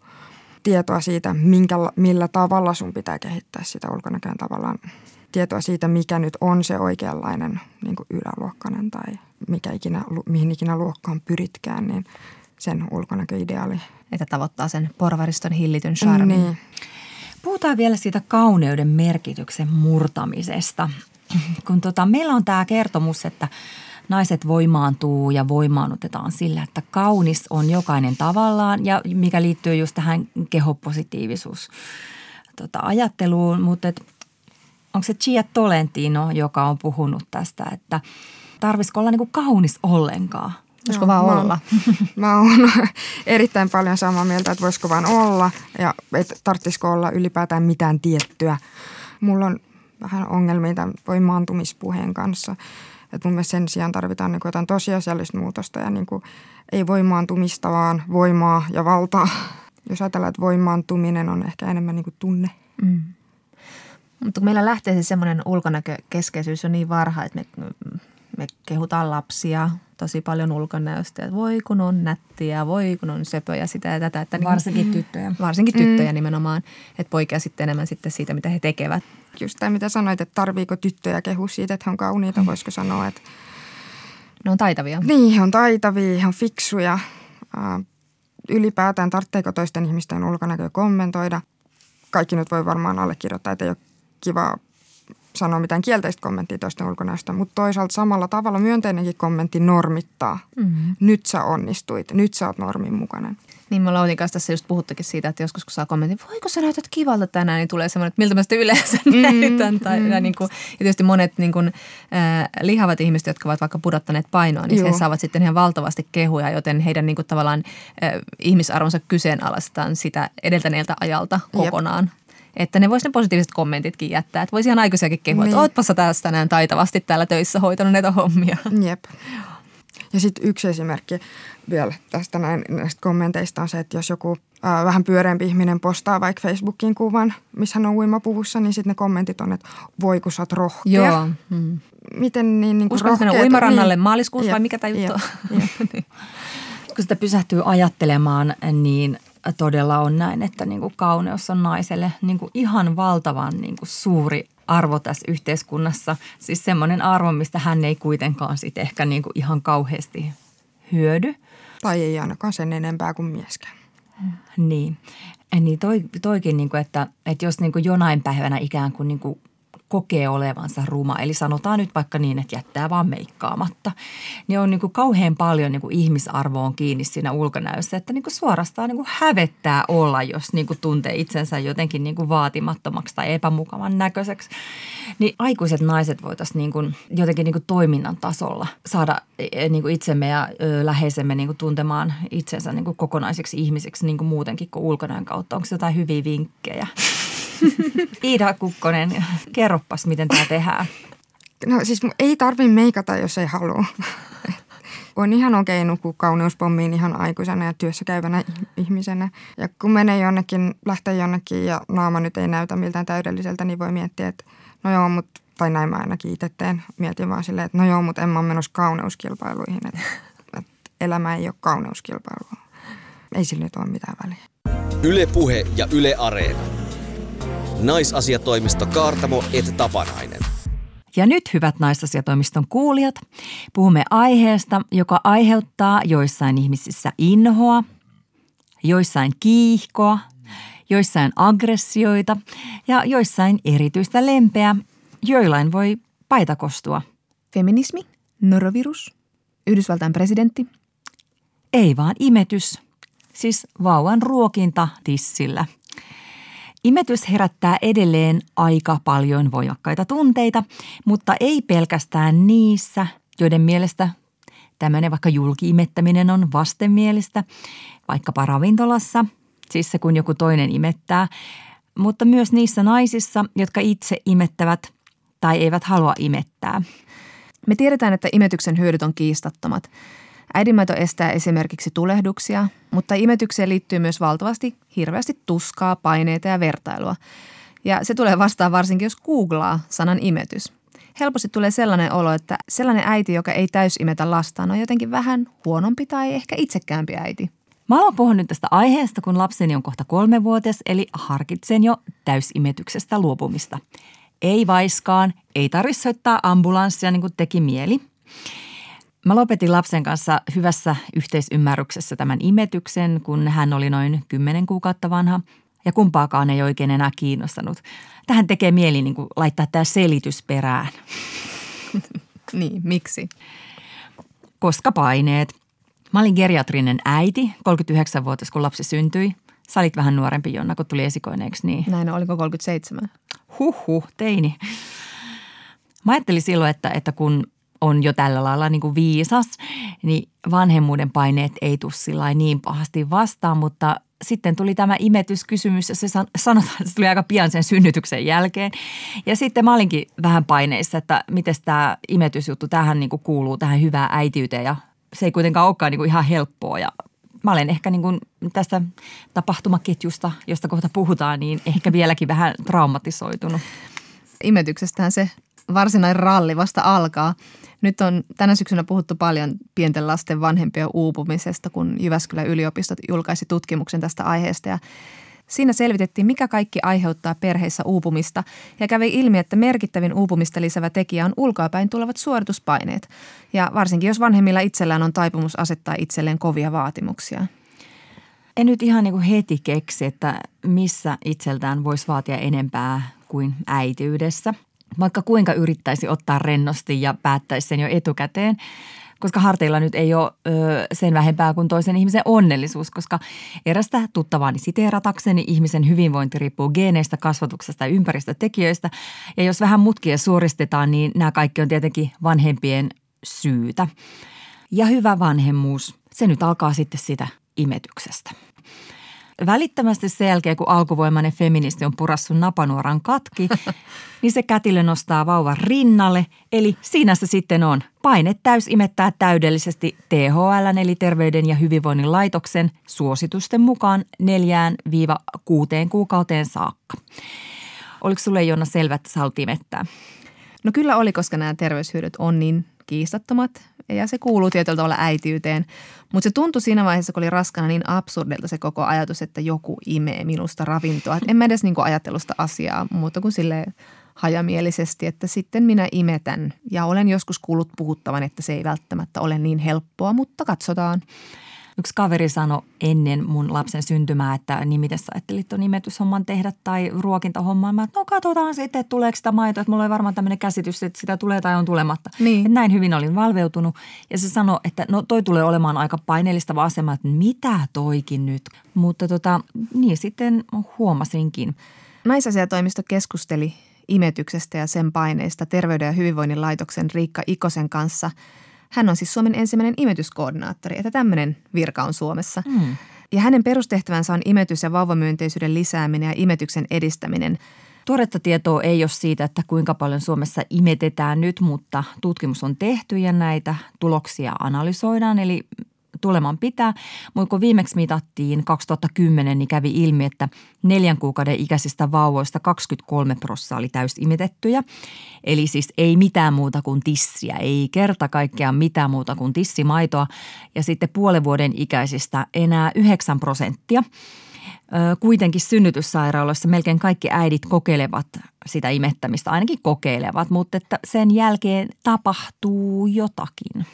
tietoa siitä, minkä, millä tavalla sun pitää kehittää sitä ulkonäköön tavallaan. Tietoa siitä, mikä nyt on se oikeanlainen niin kuin yläluokkainen tai mikä ikinä, mihin ikinä luokkaan pyritkään, niin sen ulkonäköideaali. Että tavoittaa sen porvariston hillityn charmin. Niin. Puhutaan vielä siitä kauneuden merkityksen murtamisesta, kun tota, meillä on tämä kertomus, että naiset voimaantuu ja voimaannutetaan sillä, että kaunis on jokainen tavallaan ja mikä liittyy just tähän kehopositiivisuusajatteluun, tota, mutta onko se Gia Tolentino, joka on puhunut tästä, että tarvisiko olla niinku kaunis ollenkaan? Voisiko vaan mä olla? Mä oon erittäin paljon samaa mieltä, että voisiko vaan olla ja että tarvitsisiko olla ylipäätään mitään tiettyä. Mulla on vähän ongelmia tämän voimaantumispuheen kanssa. Että mun mielestä sen sijaan tarvitaan niin kuin jotain tosiasiallista muutosta ja niin kuin ei voimaantumista, vaan voimaa ja valtaa. Jos ajatellaan, että voimaantuminen on ehkä enemmän niin kuin tunne. Mm. Mutta kun meillä lähtee se semmoinen ulkonäkökeskeisyys on niin varha, että me, me kehutaan lapsia – tosi paljon ulkonäöstä, että voi kun on nättiä, voi kun on söpöjä, sitä ja tätä. Että varsinkin tyttöjä. Varsinkin tyttöjä mm. nimenomaan, että poikia sitten enemmän sitten siitä, mitä he tekevät. Just tämä, mitä sanoit, että tarviiko tyttöjä kehua siitä, että he on kauniita, mm. voisiko sanoa, että ne on taitavia. Niin, he on taitavia, he on fiksuja. Ylipäätään tarvitseeko toisten ihmisten ulkonäköä kommentoida? Kaikki nyt voi varmaan allekirjoittaa, että ei ole kivaa sanoa mitään kielteistä kommenttia toisten ulkonäöstä, mutta toisaalta samalla tavalla myönteinenkin kommentti normittaa. Mm-hmm. Nyt sä onnistuit, nyt sä oot normin mukainen. Niin me Lautin kanssa tässä just puhuttukin siitä, että joskus kun saa kommentin, voiko sä näytät kivalta tänään, niin tulee semmoinen, että miltä mä sitten yleensä mm-hmm. näytän. Tai, mm-hmm. ja, niin kuin, ja tietysti monet niin kuin, äh, lihavat ihmiset, jotka ovat vaikka pudottaneet painoa, niin he saavat sitten ihan valtavasti kehuja, joten heidän niin kuin, tavallaan äh, ihmisarvonsa kyseenalaistaan sitä edeltäneeltä ajalta kokonaan. Jep. Että ne vois ne positiiviset kommentitkin jättää. Että voisi ihan aikuisiakin kehua, niin. Että ootpa sä tässä tänään taitavasti täällä töissä hoitanut näitä hommia. Jep. Ja sitten yksi esimerkki vielä tästä näin, näistä kommenteista on se, että jos joku ää, vähän pyöreämpi ihminen postaa vaikka Facebookin kuvan, missä hän on uimapuvussa, niin sitten ne kommentit on, että voi kun sä oot rohkea. Joo. Hmm. Miten niin, niin kuin rohkeet? Uskoisena uimarannalle niin. Maaliskuussa vai mikä tämä juttu on? Jep. Jep. kun sitä pysähtyy ajattelemaan, niin todella on näin, että niin kuin kauneus on naiselle niin kuin ihan valtavan niin kuin suuri arvo tässä yhteiskunnassa. Siis semmoinen arvo, mistä hän ei kuitenkaan sit ehkä niin kuin ihan kauheasti hyödy. Tai ei ainakaan sen enempää kuin mieskään. Niin. Niin toi, toikin, niin kuin, että, että jos niin kuin jonain päivänä ikään kuin, niin kuin kokee olevansa ruma, eli sanotaan nyt vaikka niin, että jättää vaan meikkaamatta, niin on niin kuin kauhean paljon niin kuin ihmisarvoon kiinni siinä ulkonäössä, että niin kuin suorastaan niin kuin hävettää olla, jos niin kuin tuntee itsensä jotenkin niin kuin vaatimattomaksi tai epämukavan näköiseksi. Niin aikuiset naiset voitaisiin niin kuin jotenkin niin kuin toiminnan tasolla saada niin kuin itsemme ja läheisemme niin kuin tuntemaan itsensä niin kuin kokonaisiksi ihmisiksi niin kuin muutenkin kuin ulkonäön kautta. Onko jotain hyviä vinkkejä? Iida Kukkonen, kerropas, miten tämä tehdään. No siis ei tarvitse meikata, jos ei halua. On ihan okei nukkua kauneuspommiin ihan aikuisena ja työssä käyvänä ihmisenä. Ja kun menee jonnekin, lähtee jonnekin ja naama nyt ei näytä miltään täydelliseltä, niin voi miettiä, että no joo, mutta, tai näin mä ainakin itse teen. Mietin vaan silleen, että no joo, mutta en mä ole menossa kauneuskilpailuihin. Että, että elämä ei ole kauneuskilpailua. Ei sillä nyt ole mitään väliä. Yle Puhe ja Yle Areena. Naisasiatoimisto Kaartamo et Tapanainen. Ja nyt, hyvät Naisasiatoimiston kuulijat, puhumme aiheesta, joka aiheuttaa joissain ihmisissä inhoa, joissain kiihkoa, joissain aggressioita ja joissain erityistä lempeä, joillain voi paita kostua. Feminismi, norovirus, Yhdysvaltain presidentti. Ei vaan imetys, siis vauvan ruokinta tissillä. Imetys herättää edelleen aika paljon voimakkaita tunteita, mutta ei pelkästään niissä, joiden mielestä tämmöinen vaikka julki-imettäminen on vastenmielistä, vaikkapa ravintolassa, siis se kun joku toinen imettää, mutta myös niissä naisissa, jotka itse imettävät tai eivät halua imettää. Me tiedetään, että imetyksen hyödyt on kiistattomat. Äidinmaito estää esimerkiksi tulehduksia, mutta imetykseen liittyy myös valtavasti hirveästi tuskaa, paineita ja vertailua. Ja se tulee vastaan varsinkin, jos googlaa sanan imetys. Helposti tulee sellainen olo, että sellainen äiti, joka ei täysimetä lastaan, on jotenkin vähän huonompi tai ehkä itsekäämpi äiti. Mä aloin puhua nyt tästä aiheesta, kun lapseni on kohta kolmevuotias, eli harkitsen jo täysimetyksestä luopumista. Ei vaiskaan, ei tarvitse soittaa ambulanssia niin kuin teki mieli. Mä lopetin lapsen kanssa hyvässä yhteisymmärryksessä tämän imetyksen, kun hän oli noin kymmenen kuukautta vanha ja kumpaakaan ei oikein enää kiinnostanut. Tähän tekee mieli niin kuin laittaa tämä selitys perään. Niin, miksi? Koska paineet. Mä olin geriatrinen äiti, kolmekymmentäyhdeksänvuotias kun lapsi syntyi. Sä olit vähän nuorempi, Jonna, kun tuli esikoineeksi. Niin... Näin, oliko kolmekymmentäseitsemän? Huhhuh, teini. Mä ajattelin silloin, että, että kun... on jo tällä lailla niin kuin viisas, niin vanhemmuuden paineet ei tule sillä niin pahasti vastaan, mutta sitten tuli tämä imetyskysymys ja se sanotaan, että se tuli aika pian sen synnytyksen jälkeen. Ja sitten mä olinkin vähän paineissa, että miten tämä imetysjuttu, tähän niin kuin kuuluu tähän hyvään äitiyteen ja se ei kuitenkaan olekaan niin kuin ihan helppoa ja mä olen ehkä niin kuin tästä tapahtumaketjusta, josta kohta puhutaan, niin ehkä vieläkin vähän traumatisoitunut. Imetyksestähän se varsinainen ralli vasta alkaa. Nyt on tänä syksynä puhuttu paljon pienten lasten vanhempien uupumisesta, kun Jyväskylän yliopistot julkaisi tutkimuksen tästä aiheesta. Ja siinä selvitettiin, mikä kaikki aiheuttaa perheissä uupumista. Ja kävi ilmi, että merkittävin uupumista lisäävä tekijä on ulkoapäin tulevat suorituspaineet. Ja varsinkin, jos vanhemmilla itsellään on taipumus asettaa itselleen kovia vaatimuksia. En nyt ihan niin kuin heti keksi, että missä itseltään voisi vaatia enempää kuin äitiydessä. Vaikka kuinka yrittäisi ottaa rennosti ja päättäisi sen jo etukäteen, koska harteilla nyt ei ole ö, sen vähempää kuin toisen ihmisen onnellisuus, koska erästä tuttavaani siteeratakseni ihmisen hyvinvointi riippuu geeneistä, kasvatuksesta ja ympäristötekijöistä. Ja jos vähän mutkia suoristetaan, niin nämä kaikki on tietenkin vanhempien syytä. Ja hyvä vanhemmuus, se nyt alkaa sitten sitä imetyksestä. Välittömästi sen jälkeen, kun alkuvoimainen feministi on purassut napanuoran katki, niin se kätilö nostaa vauvan rinnalle. Eli siinä se sitten on. Paine täysimettää täydellisesti T H L:n eli Terveyden ja hyvinvoinnin laitoksen suositusten mukaan neljään viiva kuuteen kuukauteen saakka. Oliko sulle, Jonna, selvä, että sä haluat imettää? No kyllä oli, koska nämä terveyshyödyt on niin kiistattomat, ja se kuuluu tietyllä tavalla äitiyteen. Mutta se tuntui siinä vaiheessa, kun oli raskana, niin absurdilta se koko ajatus, että joku imee minusta ravintoa. Et en mä edes niinku ajatellut sitä asiaa muuta kuin silleen hajamielisesti, että sitten minä imetän. Ja olen joskus kuullut puhuttavan, että se ei välttämättä ole niin helppoa, mutta katsotaan. Yksi kaveri sanoi ennen mun lapsen syntymää, että niin miten sä ajattelit tuon imetyshomman tehdä tai ruokintahomman. Mä että no katsotaan sitten, että tuleeko sitä maitoa, että mulla ei varmaan tämmöinen käsitys, että sitä tulee tai on tulematta. Niin. Näin hyvin olin valveutunut ja se sanoi, että no toi tulee olemaan aika paineellista asema, että mitä toikin nyt. Mutta tota, niin sitten huomasinkin. Naisasiatoimisto keskusteli imetyksestä ja sen paineista Terveyden ja hyvinvoinnin laitoksen Riikka Ikosen kanssa. Hän on siis Suomen ensimmäinen imetyskoordinaattori, että tämmöinen virka on Suomessa. Mm. Ja hänen perustehtävänsä on imetys- ja vauvamyönteisyyden lisääminen ja imetyksen edistäminen. Tuoretta tietoa ei ole siitä, että kuinka paljon Suomessa imetetään nyt, mutta tutkimus on tehty ja näitä tuloksia analysoidaan, eli tuleman pitää. Mutta kun viimeksi mitattiin kaksituhattakymmenen, niin kävi ilmi, että neljän kuukauden ikäisistä vauvoista kaksikymmentäkolme prosenttia oli täysimetettyjä. Eli siis ei mitään muuta kuin tissiä, ei kerta kaikkiaan mitään muuta kuin tissimaitoa. Ja sitten puolen vuoden ikäisistä enää yhdeksän prosenttia. Kuitenkin synnytyssairaaloissa melkein kaikki äidit kokeilevat sitä imettämistä, ainakin kokeilevat, mutta että sen jälkeen tapahtuu jotakin.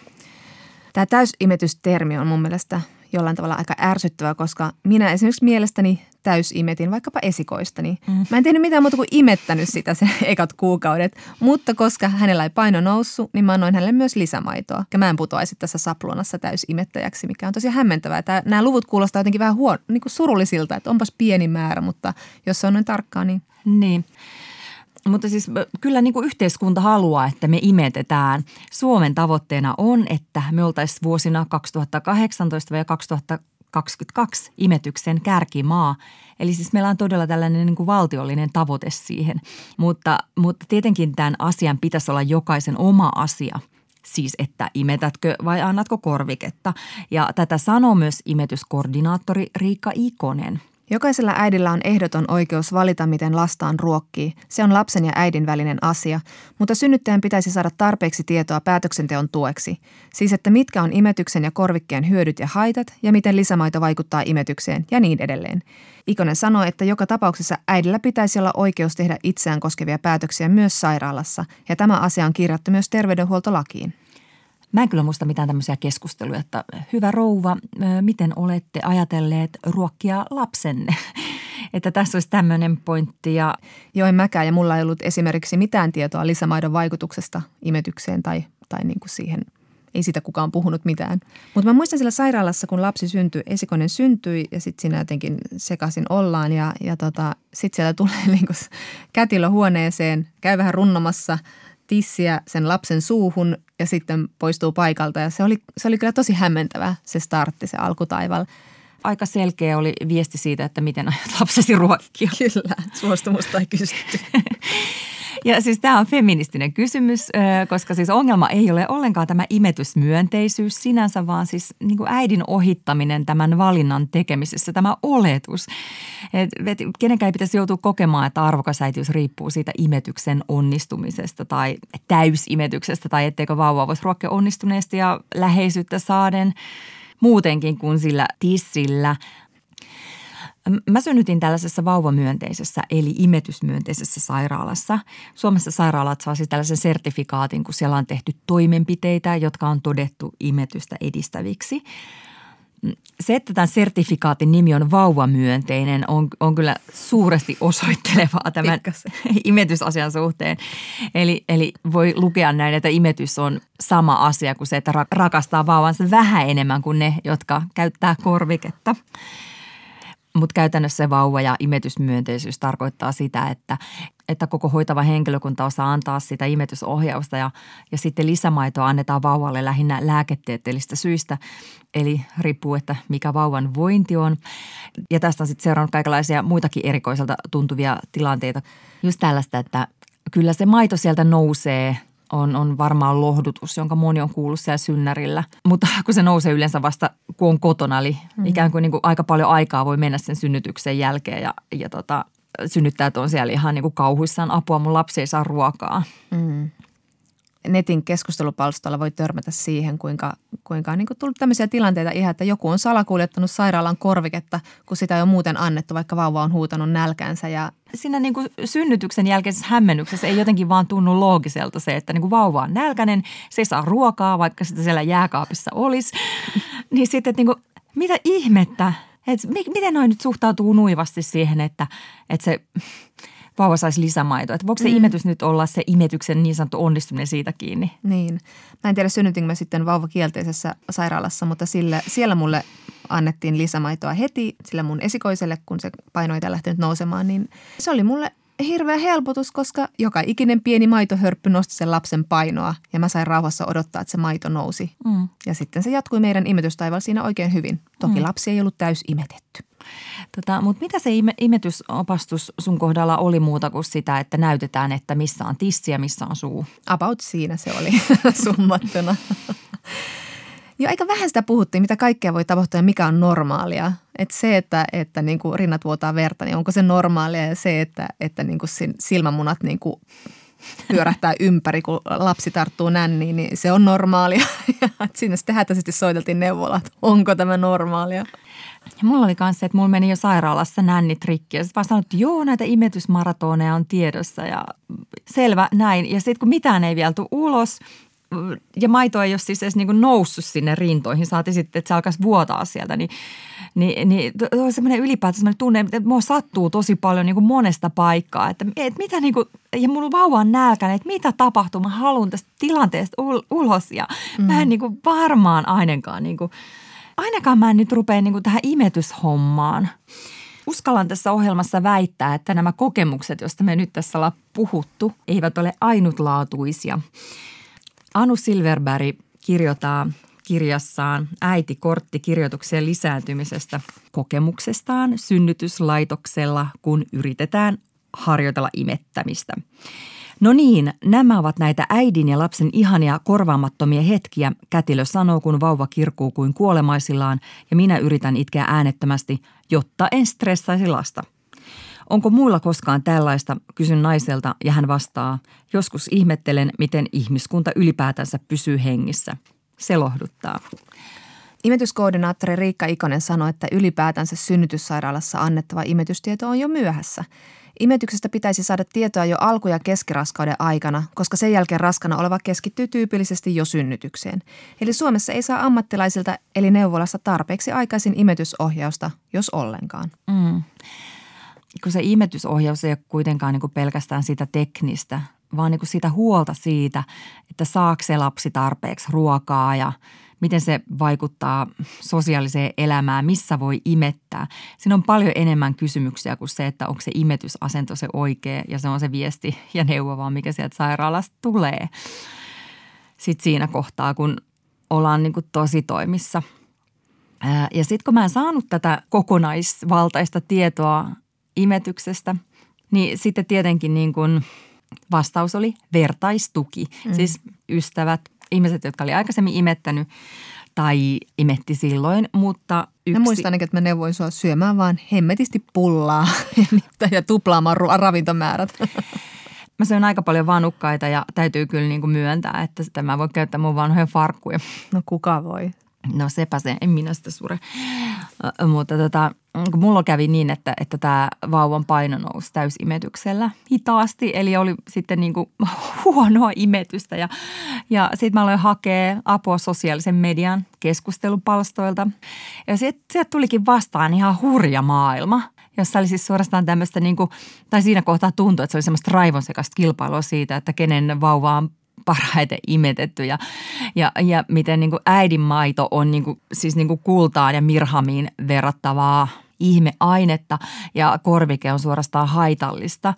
Tämä täysimetystermi on mun mielestä jollain tavalla aika ärsyttävä, koska minä esimerkiksi mielestäni täysimetin vaikkapa esikoistani. Mm. Mä en tehnyt mitään muuta kuin imettänyt sitä sen ekat kuukaudet, mutta koska hänellä ei paino noussut, niin mä annoin hänelle myös lisämaitoa. Ja mä en putoaisi tässä sapluunassa täysimettäjäksi, mikä on tosi hämmentävää. Tämä, nämä luvut kuulostaa jotenkin vähän huon, niin kuin surullisilta, että onpas pieni määrä, mutta jos se on noin tarkkaa, niin... Niin. Mutta siis kyllä niin kuin yhteiskunta haluaa, että me imetetään. Suomen tavoitteena on, että me oltaisiin vuosina kaksituhattakahdeksantoista ja kaksituhattakaksikymmentäkaksi imetyksen kärkimaa. Eli siis meillä on todella tällainen niin kuin valtiollinen tavoite siihen. Mutta, mutta tietenkin tämän asian pitäisi olla jokaisen oma asia. Siis, että imetätkö vai annatko korviketta. Ja tätä sanoo myös imetyskoordinaattori Riikka Ikonen. Jokaisella äidillä on ehdoton oikeus valita, miten lastaan ruokkii. Se on lapsen ja äidin välinen asia, mutta synnyttäjän pitäisi saada tarpeeksi tietoa päätöksenteon tueksi. Siis, että mitkä on imetyksen ja korvikkeen hyödyt ja haitat ja miten lisämaito vaikuttaa imetykseen ja niin edelleen. Ikonen sanoi, että joka tapauksessa äidillä pitäisi olla oikeus tehdä itseään koskevia päätöksiä myös sairaalassa ja tämä asia on kirjattu myös terveydenhuoltolakiin. Mä en kyllä muista mitään tämmöisiä keskusteluja, että hyvä rouva, miten olette ajatelleet ruokkia lapsenne? Että tässä olisi tämmöinen pointti. Ja... Joo, en mäkään ja mulla ei ollut esimerkiksi mitään tietoa lisämaidon vaikutuksesta imetykseen tai, tai niin kuin siihen. Ei sitä kukaan puhunut mitään. Mutta mä muistan siellä sairaalassa, kun lapsi syntyi, esikoinen syntyi ja sitten siinä jotenkin sekaisin ollaan. Ja, ja tota, sitten siellä tulee niin kuin kätilö huoneeseen, käy vähän runnomassa tissiä sen lapsen suuhun ja sitten poistuu paikalta. Ja se oli, se oli kyllä tosi hämmentävä se startti, se alkutaival. Aika selkeä oli viesti siitä, että miten ajat lapsesi ruokkia. Kyllä, suostumusta ei kysytty. Ja siis tämä on feministinen kysymys, koska siis ongelma ei ole ollenkaan tämä imetysmyönteisyys sinänsä, vaan siis niin kuin äidin ohittaminen tämän valinnan tekemisessä, tämä oletus. Et kenenkään ei pitäisi joutua kokemaan, että arvokas äitiys riippuu siitä imetyksen onnistumisesta tai täysimetyksestä tai etteikö vauvaa voisi ruokkia onnistuneesti ja läheisyyttä saaden muutenkin kuin sillä tissillä. Mä synnytin tällaisessa vauvamyönteisessä eli imetysmyönteisessä sairaalassa. Suomessa sairaalat saa siis tällaisen sertifikaatin, kun siellä on tehty toimenpiteitä, jotka on todettu imetystä edistäviksi. Se, että tämän sertifikaatin nimi on vauvamyönteinen, on, on kyllä suuresti osoittelevaa tämän Pikkasen. imetysasian suhteen. Eli, eli voi lukea näin, että imetys on sama asia kuin se, että rakastaa vauvansa vähän enemmän kuin ne, jotka käyttää korviketta. Mutta käytännössä vauva- ja imetysmyönteisyys tarkoittaa sitä, että, että koko hoitava henkilökunta osaa antaa sitä imetysohjausta ja, ja sitten lisämaitoa annetaan vauvalle lähinnä lääketieteellistä syistä. Eli riippuu, että mikä vauvan vointi on. Ja tästä on sitten seurannut kaikenlaisia muitakin erikoiselta tuntuvia tilanteita. Just tällaista, että kyllä se maito sieltä nousee – On, on varmaan lohdutus, jonka moni on kuullut siellä synnärillä, mutta kun se nousee yleensä vasta, kun on kotona, eli mm. ikään kuin, niin kuin aika paljon aikaa voi mennä sen synnytyksen jälkeen ja, ja tota, synnyttäjät on siellä ihan niin kuin kauhuissaan apua, mun lapsi ei saa ruokaa. Mm. netin keskustelupalstalla voi törmätä siihen, kuinka, kuinka on niin kuin tullut tämmöisiä tilanteita ihan, että joku on salakuljettanut sairaalan korviketta, kun sitä ei ole muuten annettu, vaikka vauva on huutanut nälkäänsä. Ja siinä niin kuin synnytyksen jälkeisessä hämmennyksessä ei jotenkin vaan tunnu loogiselta se, että niin kuin vauva on nälkäinen, se ei saa ruokaa, vaikka sitä siellä jääkaapissa olisi. Niin sitten, että niin kuin, mitä ihmettä, että miten noi nyt suhtautuu nuivasti siihen, että, että se vauva saisi lisämaitoa. Että voiko se mm. imetys nyt olla se imetyksen niin sanottu onnistuminen siitä kiinni? Niin. Mä en tiedä, synnytinkö mä sitten vauvakielteisessä sairaalassa, mutta sillä, siellä mulle annettiin lisämaitoa heti, sillä mun esikoiselle, kun se painoita ei lähtenyt nousemaan, niin se oli mulle hirveä helpotus, koska joka ikinen pieni maitohörppy nosti sen lapsen painoa ja mä sain rauhassa odottaa, että se maito nousi. Mm. Ja sitten se jatkui meidän imetystaivalla siinä oikein hyvin. Toki mm. lapsi ei ollut täys imetetty. Tota, mutta mitä se imetysopastus sun kohdalla oli muuta kuin sitä, että näytetään, että missä on tissi ja missä on suu? About siinä se oli summattuna. Jo aika vähän sitä puhuttiin, mitä kaikkea voi tapahtua ja mikä on normaalia. Että se, että, että niin kuin rinnat vuotaa verta, niin onko se normaalia ja se, että, että niin kuin silmämunat niin kuin pyörähtää ympäri, kun lapsi tarttuu nänniin, niin se on normaalia. Ja siinä sitten hätäisesti soiteltiin neuvolaan, että onko tämä normaalia. Ja mulla oli kanssa se, että mulla meni jo sairaalassa nännitrikki ja sitten vaan sanottiin, että joo, näitä imetysmaratoneja on tiedossa ja selvä näin. Ja sitten kun mitään ei vielä tule ulos ja maito ei ole siis edes niin kuin noussut sinne rintoihin, saati sitten, että se alkaisi vuotaa sieltä, niin Niin, niin tuo on semmoinen ylipäätään semmoinen tunne, että mua sattuu tosi paljon niin kuin monesta paikkaa, että, että mitä niin kuin, ja mulla vauva on nälkäinen, että mitä tapahtuu, mä haluan tästä tilanteesta ul- ulos ja mm. mä en niin kuin varmaan ainakaan, niin kuin, ainakaan mä en nyt rupea niin kuin tähän imetyshommaan. Uskallan tässä ohjelmassa väittää, että nämä kokemukset, joista me nyt tässä ollaan puhuttu, eivät ole ainutlaatuisia. Anu Silverberg kirjoittaa kirjassaan Äiti kortti kirjoituksen lisääntymisestä kokemuksestaan synnytyslaitoksella, kun yritetään harjoitella imettämistä. No niin, nämä ovat näitä äidin ja lapsen ihania korvaamattomia hetkiä, kätilö sanoo, kun vauva kirkuu kuin kuolemaisillaan ja minä yritän itkeä äänettömästi, jotta en stressaisi lasta. Onko muilla koskaan tällaista, kysyn naiselta ja hän vastaa, joskus ihmettelen, miten ihmiskunta ylipäätänsä pysyy hengissä. Se lohduttaa. Imetyskoordinaattori Riikka Ikonen sanoi, että ylipäätänsä synnytyssairaalassa annettava imetystieto on jo myöhässä. Imetyksestä pitäisi saada tietoa jo alku- ja keskiraskauden aikana, koska sen jälkeen raskana oleva keskittyy tyypillisesti jo synnytykseen. Eli Suomessa ei saa ammattilaisilta eli neuvolasta tarpeeksi aikaisin imetysohjausta, jos ollenkaan. Mm. Kun se imetysohjaus ei ole kuitenkaan niin kuin pelkästään sitä teknistä, vaan niin kuin sitä huolta siitä, että saako se lapsi tarpeeksi ruokaa ja miten se vaikuttaa sosiaaliseen elämään, missä voi imettää. Siinä on paljon enemmän kysymyksiä kuin se, että onko se imetysasento se oikea ja se on se viesti ja neuvo vaan, mikä sieltä sairaalasta tulee. Sitten siinä kohtaa, kun ollaan niin kuin tosi toimissa. Ja sitten kun mä en saanut tätä kokonaisvaltaista tietoa imetyksestä, niin sitten tietenkin niin kuin vastaus oli vertaistuki. Mm. Siis ystävät, ihmiset, jotka oli aikaisemmin imettänyt tai imetti silloin, mutta yksi... Mä muistan ainakin, että mä neuvoin sua syömään vaan hemmetisti pullaa ja tuplaamaan ravintomäärät. Mä söin aika paljon vanukkaita ja täytyy kyllä niin kuin myöntää, että sitä mä voin käyttää mun vanhoja farkkuja. No kuka voi? No sepä se, en minä sitä sure. Mutta tota, kun mulla kävi niin, että, että tämä vauvan paino nousi täysimetyksellä hitaasti, eli oli sitten niin kuin huonoa imetystä. Ja, ja sitten mä aloin hakea apua sosiaalisen median keskustelupalstoilta. Ja sieltä tulikin vastaan ihan hurja maailma, jossa oli siis suorastaan tämmöistä, niin kuin, tai siinä kohtaa tuntui, että se oli semmoista raivonsekasta kilpailua siitä, että kenen vauvaan parhaiten imetetty ja, ja, ja miten niin kuin äidin maito on niin kuin, siis niin kuin kultaan ja mirhamiin verrattavaa ihmeainetta ja korvike on suorastaan haitallista.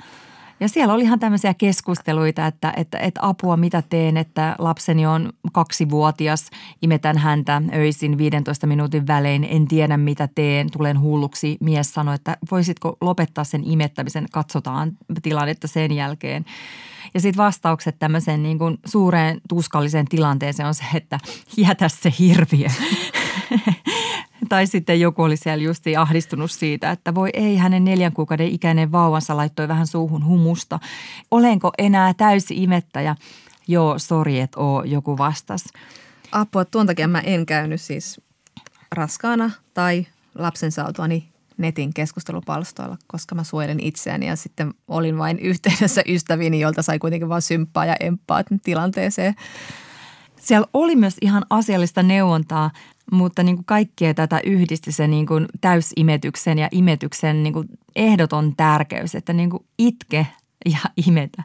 Ja siellä oli ihan tämmöisiä keskusteluita, että, että, että apua mitä teen, että lapseni on kaksivuotias, imetän häntä öisin viidentoista minuutin välein, en tiedä mitä teen, tulen hulluksi. Mies sanoi, että voisitko lopettaa sen imettämisen, katsotaan tilannetta sen jälkeen. Ja sitten vastaukset tämmöiseen niin kuin suureen tuskalliseen tilanteeseen on se, että jätä se hirviö. Tai sitten joku oli siellä justiin ahdistunut siitä, että voi ei, hänen neljän kuukauden ikäinen vauvansa laittoi vähän suuhun humusta. Olenko enää täysi imettäjä? joo, sori, et oo, joku vastas. Apua, tuon takia mä en käynyt siis raskaana tai lapsen saatuani netin keskustelupalstoilla, koska mä suojelin itseäni ja sitten olin vain yhteydessä ystäviini, jolta sai kuitenkin vaan symppaa ja emppaa tilanteeseen. Siellä oli myös ihan asiallista neuvontaa, mutta niin kuin kaikkea tätä yhdisti se niin kuin täysimetyksen ja imetyksen niin kuin ehdoton tärkeys, että niin kuin itke ja imetä.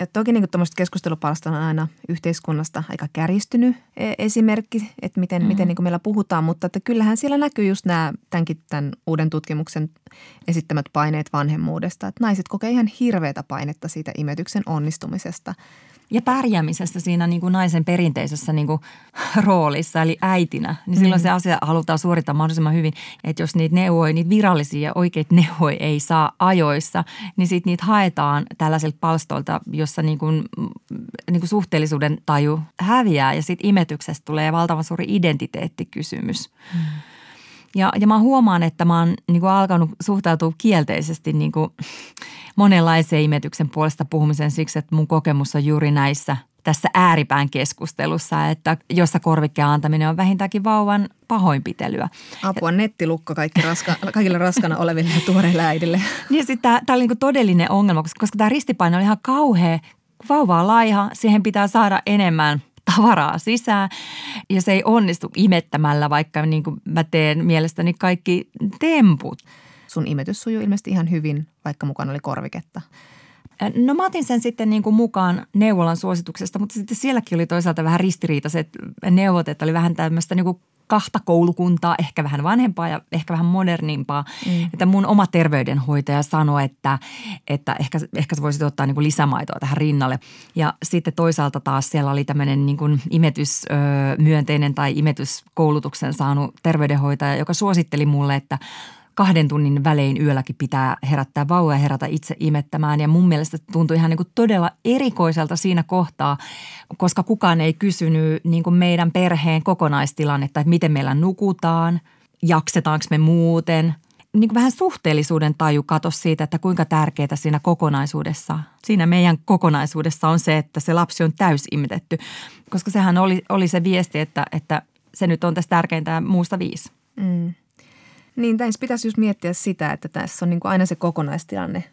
Ja toki niin kuin tämmöistä keskustelupalsta on aina yhteiskunnasta aika käristynyt esimerkki, että miten, mm. miten niin kuin meillä puhutaan, mutta että kyllähän siellä näkyy just nämä tämänkin tämän uuden tutkimuksen esittämät paineet vanhemmuudesta, että naiset kokee ihan hirveätä painetta siitä imetyksen onnistumisesta. Ja pärjäämisestä siinä niin kuin naisen perinteisessä niin kuin roolissa, eli äitinä, niin silloin mm. se asia halutaan suorittaa mahdollisimman hyvin. Että jos niitä neuvoja, niitä virallisia ja oikeita neuvoja ei saa ajoissa, niin sitten niitä haetaan tällaisilta palstoilta, jossa niin kuin, niin kuin suhteellisuuden taju häviää ja sitten imetyksestä tulee valtavan suuri identiteettikysymys. Mm. Ja, ja mä huomaan, että mä oon niin kuin alkanut suhtautua kielteisesti niin kuin monenlaiseen imetyksen puolesta puhumisen siksi, että mun kokemus on juuri näissä tässä ääripään keskustelussa, että jossa korvikkeen antaminen on vähintäänkin vauvan pahoinpitelyä. Apua, nettilukko kaikki raska, kaikille raskana oleville ja tuoreille äidille. Niin sitten tää, tää oli niin kuin todellinen ongelma, koska, koska tää ristipaino oli ihan kauhea. Kun vauva on laiha, siihen pitää saada enemmän tavaraa sisään ja se ei onnistu imettämällä, vaikka niin kuin mä teen mielestäni kaikki temput. Sun imetys sujuu ilmeisesti ihan hyvin, vaikka mukana oli korviketta. No mä otin sen sitten niin kuin mukaan neuvolan suosituksesta, mutta sitten sielläkin oli toisaalta vähän ristiriitaiset neuvot, että oli vähän tämmöistä niin kuin kahta koulukuntaa, ehkä vähän vanhempaa ja ehkä vähän modernimpaa. Mm. Että mun oma terveydenhoitaja sanoi, että, että ehkä, ehkä sä voisit ottaa niin kuin lisämaitoa tähän rinnalle. Ja sitten toisaalta taas siellä oli tämmöinen niin kuin imetysmyönteinen tai imetyskoulutuksen saanut terveydenhoitaja, joka suositteli mulle, että kahden tunnin välein yölläkin pitää herättää vauva ja herätä itse imettämään. Ja mun mielestä tuntui ihan niin kuin todella erikoiselta siinä kohtaa, koska kukaan ei kysynyt niin kuin meidän perheen kokonaistilannetta, että miten meillä nukutaan, jaksetaanko me muuten. Niin kuin vähän suhteellisuuden taju katosi siitä, että kuinka tärkeää siinä kokonaisuudessa, siinä meidän kokonaisuudessa on se, että se lapsi on täysimitetty. Koska sehän oli, oli se viesti, että, että se nyt on tässä tärkeintä muusta viisi. Mm. Niin, tässä pitäisi just miettiä sitä, että tässä on niin kuin aina se kokonaistilanne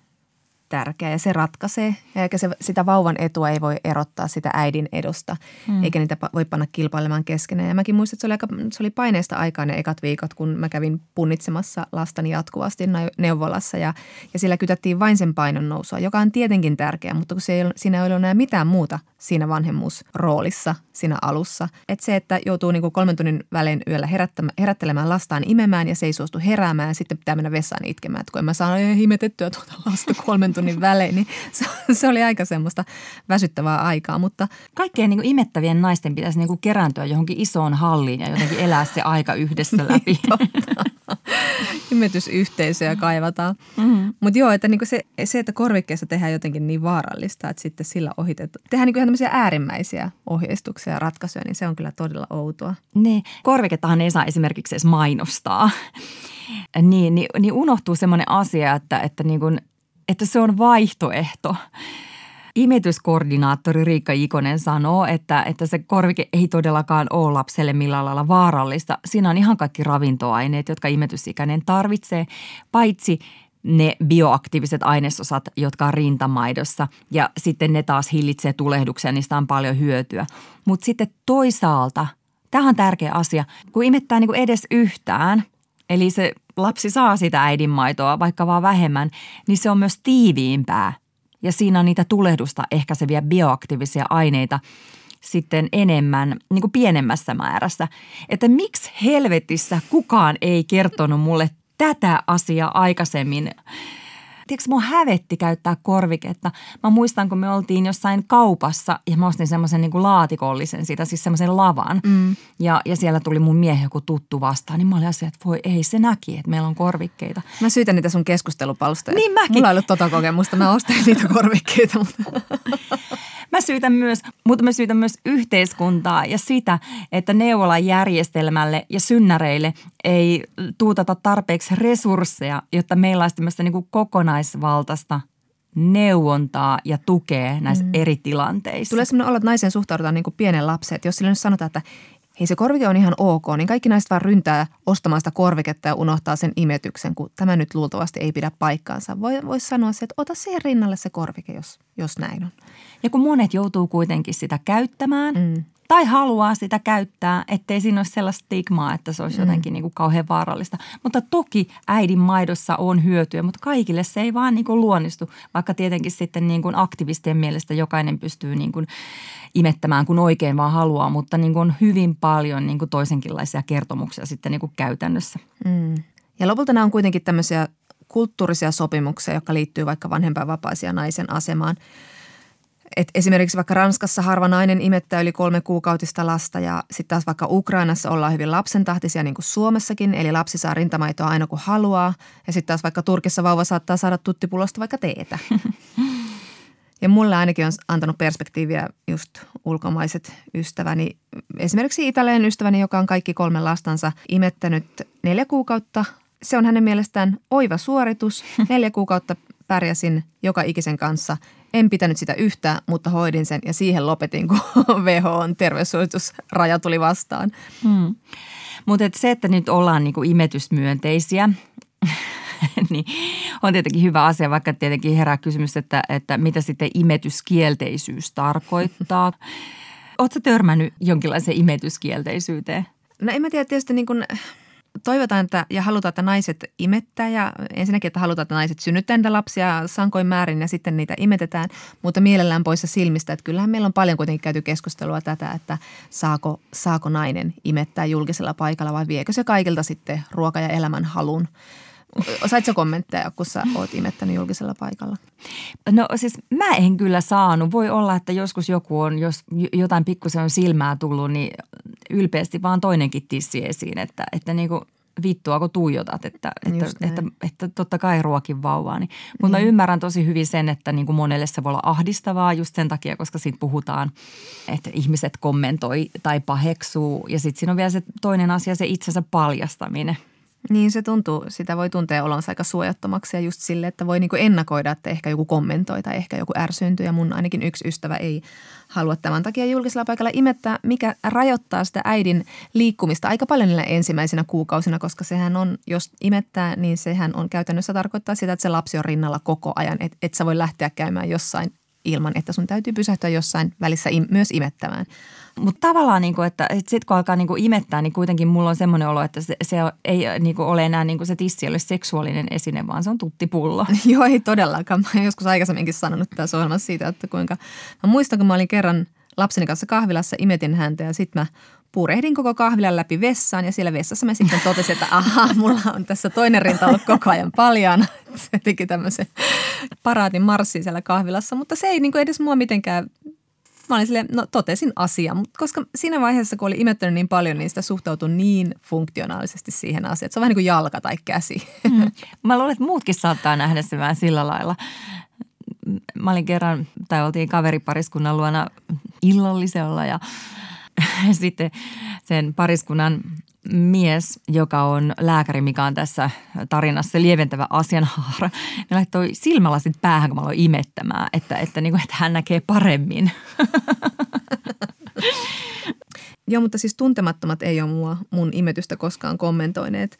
tärkeä ja se ratkaisee. Ja eikä se, sitä vauvan etua ei voi erottaa sitä äidin edusta, mm. eikä niitä voi panna kilpailemaan keskenään. Ja mäkin muistan, että se oli, aika, se oli paineista aikaa ne ekat viikot, kun mä kävin punnitsemassa lastani jatkuvasti neuvolassa. Ja, ja sillä kytättiin vain sen painon nousua, joka on tietenkin tärkeä, mutta kun se ei, siinä ei ole enää mitään muuta siinä vanhemmuusroolissa, siinä alussa. Että se, että joutuu niin kuin kolmen tunnin välein yöllä herättelemään lastaan imemään ja se ei suostu heräämään ja sitten pitää mennä vessaan itkemään. Että kun en mä saanut imetettyä tuota lasta kolmen tunnin välein, niin se, se oli aika semmoista väsyttävää aikaa. Mutta kaikkien niin kuin imettävien naisten pitäisi niin kuin kerääntyä johonkin isoon halliin ja jotenkin elää se aika yhdessä läpi. Imetysyhteisöjä kaivataan. Mm-hmm. Mutta joo, että niinku se, se, että korvikkeessa tehdään jotenkin niin vaarallista, että sitten sillä ohitetaan. Tehdään niinku ihan tämmöisiä äärimmäisiä ohjeistuksia ja ratkaisuja, niin se on kyllä todella outoa. Niin, korvikettahan ei saa esimerkiksi edes mainostaa. niin, niin, niin unohtuu semmoinen asia, että, että, niinku, että se on vaihtoehto. Imetyskoordinaattori Riikka Ikonen sanoo, että, että se korvike ei todellakaan ole lapselle millään lailla vaarallista. Siinä on ihan kaikki ravintoaineet, jotka imetysikäinen tarvitsee, paitsi ne bioaktiiviset ainesosat, jotka on rintamaidossa ja sitten ne taas hillitsee tulehduksia, niistä on paljon hyötyä. Mutta sitten toisaalta, tämä on tärkeä asia, kun imettää niinku edes yhtään, eli se lapsi saa sitä äidinmaitoa vaikka vaan vähemmän, niin se on myös tiiviimpää. Ja siinä on niitä tulehdusta ehkäiseviä bioaktiivisia aineita sitten enemmän, niin kuin pienemmässä määrässä. Että miksi helvetissä kukaan ei kertonut mulle tätä asiaa aikaisemmin? Tiedätkö, mua hävetti käyttää korviketta. Mä muistan, kun me oltiin jossain kaupassa ja mä ostin semmoisen niin kuin laatikollisen siitä, siis semmoisen lavan. Mm. Ja, ja siellä tuli mun miehen joku tuttu vastaan, niin mä olin asia, että voi ei, se näki, että meillä on korvikkeita. Mä syytän niitä sun keskustelupalstoja. Niin mäkin. Mulla ei ollut tota kokemusta, mä ostin niitä korvikkeita. Mutta mä syytän myös, mutta mä syytän myös yhteiskuntaa ja sitä, että neuvolan järjestelmälle ja synnäreille ei tuutata tarpeeksi resursseja, jotta meillä olisi tämmöistä niin kuin kokonaisvaltaista neuvontaa ja tukea näissä mm. eri tilanteissa. Tulee sellainen olla, että naiseen suhtaudutaan niin kuin pienen lapsen. Että jos sille nyt sanotaan, että hei, se korvike on ihan ok, niin kaikki naiset vaan ryntää ostamaan sitä korviketta ja unohtaa sen imetyksen, kun tämä nyt luultavasti ei pidä paikkaansa. Voisi vois sanoa se, että ota siihen rinnalle se korvike, jos, jos näin on. Ja kun monet joutuu kuitenkin sitä käyttämään mm. tai haluaa sitä käyttää, ettei siinä ole sellaista stigmaa, että se olisi mm. jotenkin niin kuin kauhean vaarallista. Mutta toki äidin maidossa on hyötyä, mutta kaikille se ei vaan niin kuin luonnistu, vaikka tietenkin sitten niin kuin aktivistien mielestä jokainen pystyy niin kuin imettämään, kun oikein vaan haluaa, mutta niin kuin on hyvin paljon niin kuin toisenkinlaisia kertomuksia sitten niin kuin käytännössä. Mm. Ja lopulta nämä on kuitenkin tämmöisiä kulttuurisia sopimuksia, jotka liittyy vaikka vanhempainvapaisia naisen asemaan. Et esimerkiksi vaikka Ranskassa harva nainen imettää yli kolme kuukautista lasta ja sitten taas vaikka Ukrainassa ollaan hyvin lapsentahtisia niin kuin Suomessakin. Eli lapsi saa rintamaitoa aina kun haluaa ja sitten taas vaikka Turkissa vauva saattaa saada tuttipullosta vaikka teetä. Ja mulle ainakin on antanut perspektiiviä just ulkomaiset ystäväni. Esimerkiksi Italian ystäväni, joka on kaikki kolme lastansa imettänyt neljä kuukautta. Se on hänen mielestään oiva suoritus. Neljä kuukautta pärjäsin joka ikisen kanssa. En pitänyt sitä yhtään, mutta hoidin sen ja siihen lopetin, kun W H O:n terveyssuositusraja tuli vastaan. Hmm. Mutta et se, että nyt ollaan niinku imetysmyönteisiä – niin on tietenkin hyvä asia, vaikka tietenkin herää kysymys, että, että mitä sitten imetyskielteisyys tarkoittaa. Oletko törmännyt jonkinlaiseen imetyskielteisyyteen? No en mä tiedä, tietysti niin kuin toivotaan että, ja halutaan, että naiset imettää ja ensinnäkin, että halutaan, että naiset synnyttää niitä lapsia sankoin määrin ja sitten niitä imetetään, mutta mielellään pois silmistä. Että kyllähän meillä on paljon kuitenkin käyty keskustelua tätä, että saako, saako nainen imettää julkisella paikalla vai viekö se kaikilta sitten ruoka- ja elämän halun. Saitko kommentteja, kun sä oot imettänyt julkisella paikalla? No siis mä en kyllä saanut. Voi olla, että joskus joku on, jos jotain pikkusen on silmää tullut, niin ylpeästi vaan toinenkin tissi esiin. Että, että niin kuin vittua, kun tuijotat, että, että, että, että, että totta kai ruokin vauvaa. Niin. Mutta niin. Mä ymmärrän tosi hyvin sen, että niin kuin monelle se voi olla ahdistavaa just sen takia, koska siitä puhutaan, että ihmiset kommentoi tai paheksuu. Ja sitten siinä on vielä se toinen asia, se itsensä paljastaminen. Niin se tuntuu, sitä voi tuntea olonsa aika suojattomaksi ja just sille, että voi niinku ennakoida, että ehkä joku kommentoi tai ehkä joku ärsyntyy. Ja mun ainakin yksi ystävä ei halua tämän takia julkisella paikalla imettää, mikä rajoittaa sitä äidin liikkumista aika paljon niillä ensimmäisenä kuukausina, koska sehän on, jos imettää, niin sehän on käytännössä tarkoittaa sitä, että se lapsi on rinnalla koko ajan, että et sä voi lähteä käymään jossain ilman, että sun täytyy pysähtyä jossain välissä im- myös imettämään. Mutta tavallaan, niinku, että et sitten kun alkaa niinku imettää, niin kuitenkin mulla on semmoinen olo, että se, se ei niinku ole enää niinku se tissi, ole seksuaalinen esine, vaan se on tuttipullo. Joo, ei todellakaan. Mä olen joskus aikaisemminkin sanonut tässä ohjelmassa siitä, että kuinka mä muistan, kun mä olin kerran lapseni kanssa kahvilassa, imetin häntä ja sitten mä purehdin koko kahvilan läpi vessaan ja siellä vessassa mä sitten totesin, että ahaa, mulla on tässä toinen rinta ollut koko ajan paljon. Se teki tämmöisen paraatin marssin siellä kahvilassa, mutta se ei niinku edes mua mitenkään. Mä olin silleen, no totesin asian, mutta koska siinä vaiheessa, kun oli imettänyt niin paljon, niin sitä suhtautui niin funktionaalisesti siihen asiaan. Se on vähän niin kuin jalka tai käsi. Mm. Mä luulen, että muutkin saattaa nähdä se vähän sillä lailla. Mä olin kerran, tai oltiin kaveripariskunnan luona illallisella ja sitten sen pariskunnan mies, joka on lääkäri, mikä on tässä tarinassa lieventävä asianhaara, ne laittoi silmälasit päähän, kun mä aloin imettämään, että, että, niin kuin, että hän näkee paremmin. Joo, mutta siis tuntemattomat ei ole mua, mun imetystä koskaan kommentoineet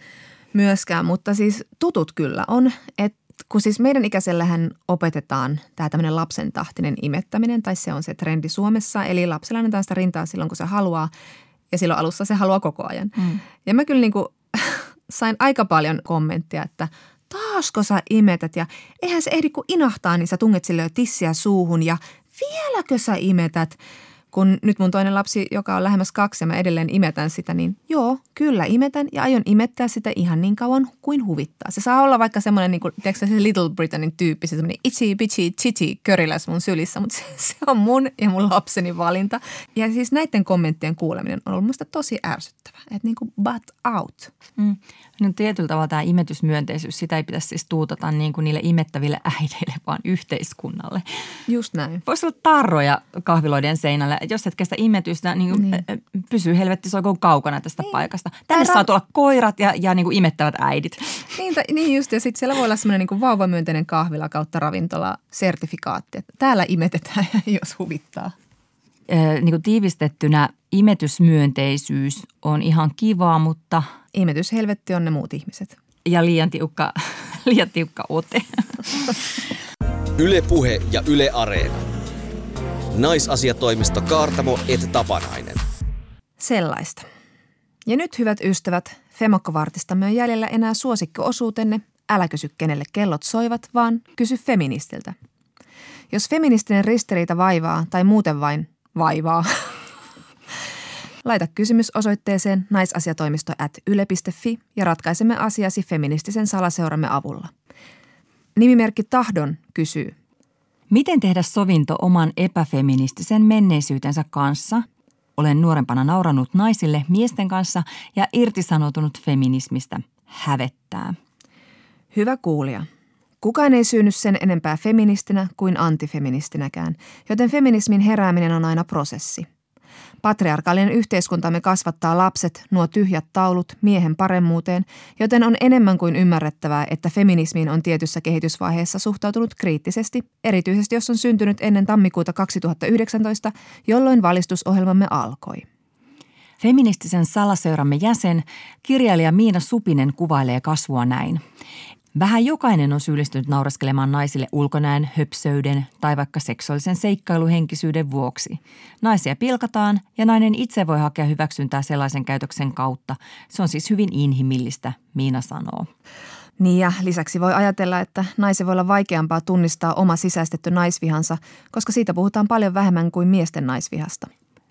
myöskään, mutta siis tutut kyllä on, että kun siis meidän ikäisellähän opetetaan tämä tämmöinen lapsentahtinen imettäminen, tai se on se trendi Suomessa, eli lapsella annetaan sitä rintaa silloin, kun se haluaa. Ja silloin alussa se haluaa koko ajan. Mm. Ja mä kyllä niin kuin sain aika paljon kommenttia, että taasko sä imetät ja eihän se ehdi kun inahtaa, niin sä tunget sille jo tissiä suuhun ja vieläkö sä imetät? Kun nyt mun toinen lapsi, joka on lähemmäs kaksi ja mä edelleen imetän sitä, niin joo, kyllä imetän ja aion imettää sitä ihan niin kauan kuin huvittaa. Se saa olla vaikka semmoinen, niin kuin, tiedätkö se Little Britainin tyyppi, se semmoinen itchy, bitchy, chichi köriläs mun sylissä, mutta se on mun ja mun lapseni valinta. Ja siis näiden kommenttien kuuleminen on ollut musta tosi ärsyttävää, että niin kuin butt out. Mm. No tietyllä tavalla tämä imetysmyönteisyys, sitä ei pitäisi siis tuutata niin kuin niille imettäville äideille, vaan yhteiskunnalle. Just näin. Voisi olla tarroja kahviloiden seinällä. Jos et kestä imetystä, niin, niin. Pysyy helvetti soikoon kaukana tästä niin. Paikasta. Tänne Tää saa ra- tulla koirat ja, ja niin kuin imettävät äidit. Niin, entä, niin just, ja sitten siellä voi olla semmoinen niin kuin vauvamyönteinen kahvila kautta ravintola sertifikaatti. Täällä imetetään, jos huvittaa. Ee, niin kuin tiivistettynä imetysmyönteisyys on ihan kivaa, mutta... Imetyshelvetti on ne muut ihmiset. Ja liian tiukka, liian tiukka ote. Yle Puhe ja Yle Areena. Naisasiatoimisto Kaartamo et Tapanainen. Sellaista. Ja nyt, hyvät ystävät, Femokkovartistamme on jäljellä enää suosikkoosuutenne Älä kysy kenelle kellot soivat, vaan kysy feministiltä. Jos feministinen ristiriita vaivaa tai muuten vain vaivaa, laita kysymys osoitteeseen naisasiatoimisto at yle piste fi ja ratkaisemme asiasi feministisen salaseuramme avulla. Nimimerkki Tahdon kysyy. Miten tehdä sovinto oman epäfeministisen menneisyytensä kanssa? Olen nuorempana nauranut naisille miesten kanssa ja irtisanoutunut feminismistä. Hävettää. Hyvä kuulija. Kukaan ei synny sen enempää feministinä kuin antifeministinäkään, joten feminismin herääminen on aina prosessi. Patriarkaalinen yhteiskuntamme kasvattaa lapset, nuo tyhjät taulut, miehen paremmuuteen, joten on enemmän kuin ymmärrettävää, että feminismiin on tietyssä kehitysvaiheessa suhtautunut kriittisesti, erityisesti jos on syntynyt ennen tammikuuta kaksituhattayhdeksäntoista, jolloin valistusohjelmamme alkoi. Feministisen salaseuramme jäsen, kirjailija Miina Supinen kuvailee kasvua näin. Vähän jokainen on syyllistynyt nauraskelemaan naisille ulkonäön, höpsöyden tai vaikka seksuaalisen seikkailuhenkisyyden vuoksi. Naisia pilkataan ja nainen itse voi hakea hyväksyntää sellaisen käytöksen kautta. Se on siis hyvin inhimillistä, Miina sanoo. Niin ja lisäksi voi ajatella, että naisen voi olla vaikeampaa tunnistaa oma sisäistetty naisvihansa, koska siitä puhutaan paljon vähemmän kuin miesten naisvihasta.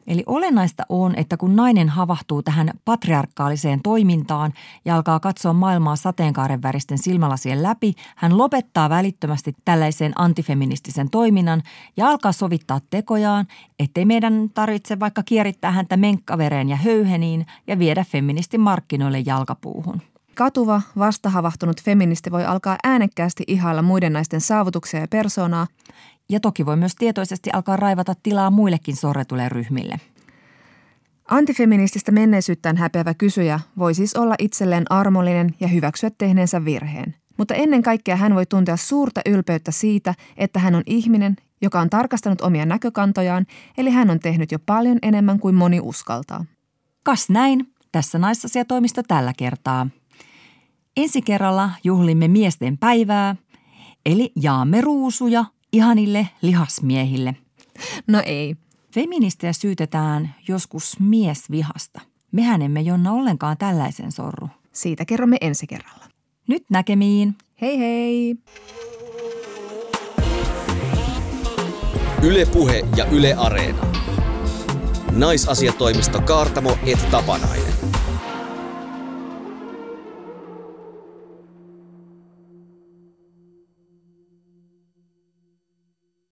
Eli olennaista on, että kun nainen havahtuu tähän patriarkaaliseen toimintaan ja alkaa katsoa maailmaa sateenkaaren väristen silmälasien läpi, hän lopettaa välittömästi tällaisen antifeministisen toiminnan ja alkaa sovittaa tekojaan, ettei meidän tarvitse vaikka kierittää häntä menkkavereen ja höyheniin ja viedä feministin markkinoille jalkapuuhun. Katuva, vastahavahtunut feministi voi alkaa äänekkäästi ihailla muiden naisten saavutuksia ja persoonaa. Ja toki voi myös tietoisesti alkaa raivata tilaa muillekin sorretuille ryhmille. Antifeminististä menneisyyttään häpeävä kysyjä voi siis olla itselleen armollinen ja hyväksyä tehneensä virheen. Mutta ennen kaikkea hän voi tuntea suurta ylpeyttä siitä, että hän on ihminen, joka on tarkastanut omia näkökantojaan, eli hän on tehnyt jo paljon enemmän kuin moni uskaltaa. Kas näin, tässä naisasiatoimisto tällä kertaa. Ensi kerralla juhlimme miesten päivää, eli jaamme ruusuja ihanille lihasmiehille. No ei. Feministejä syytetään joskus miesvihasta. Mehän emme, Jonna, ollenkaan tällaisen sorru. Siitä kerromme ensi kerralla. Nyt näkemiin. Hei hei. Yle Puhe ja Yle Areena. Naisasiatoimisto Kaartamo et Tapanainen.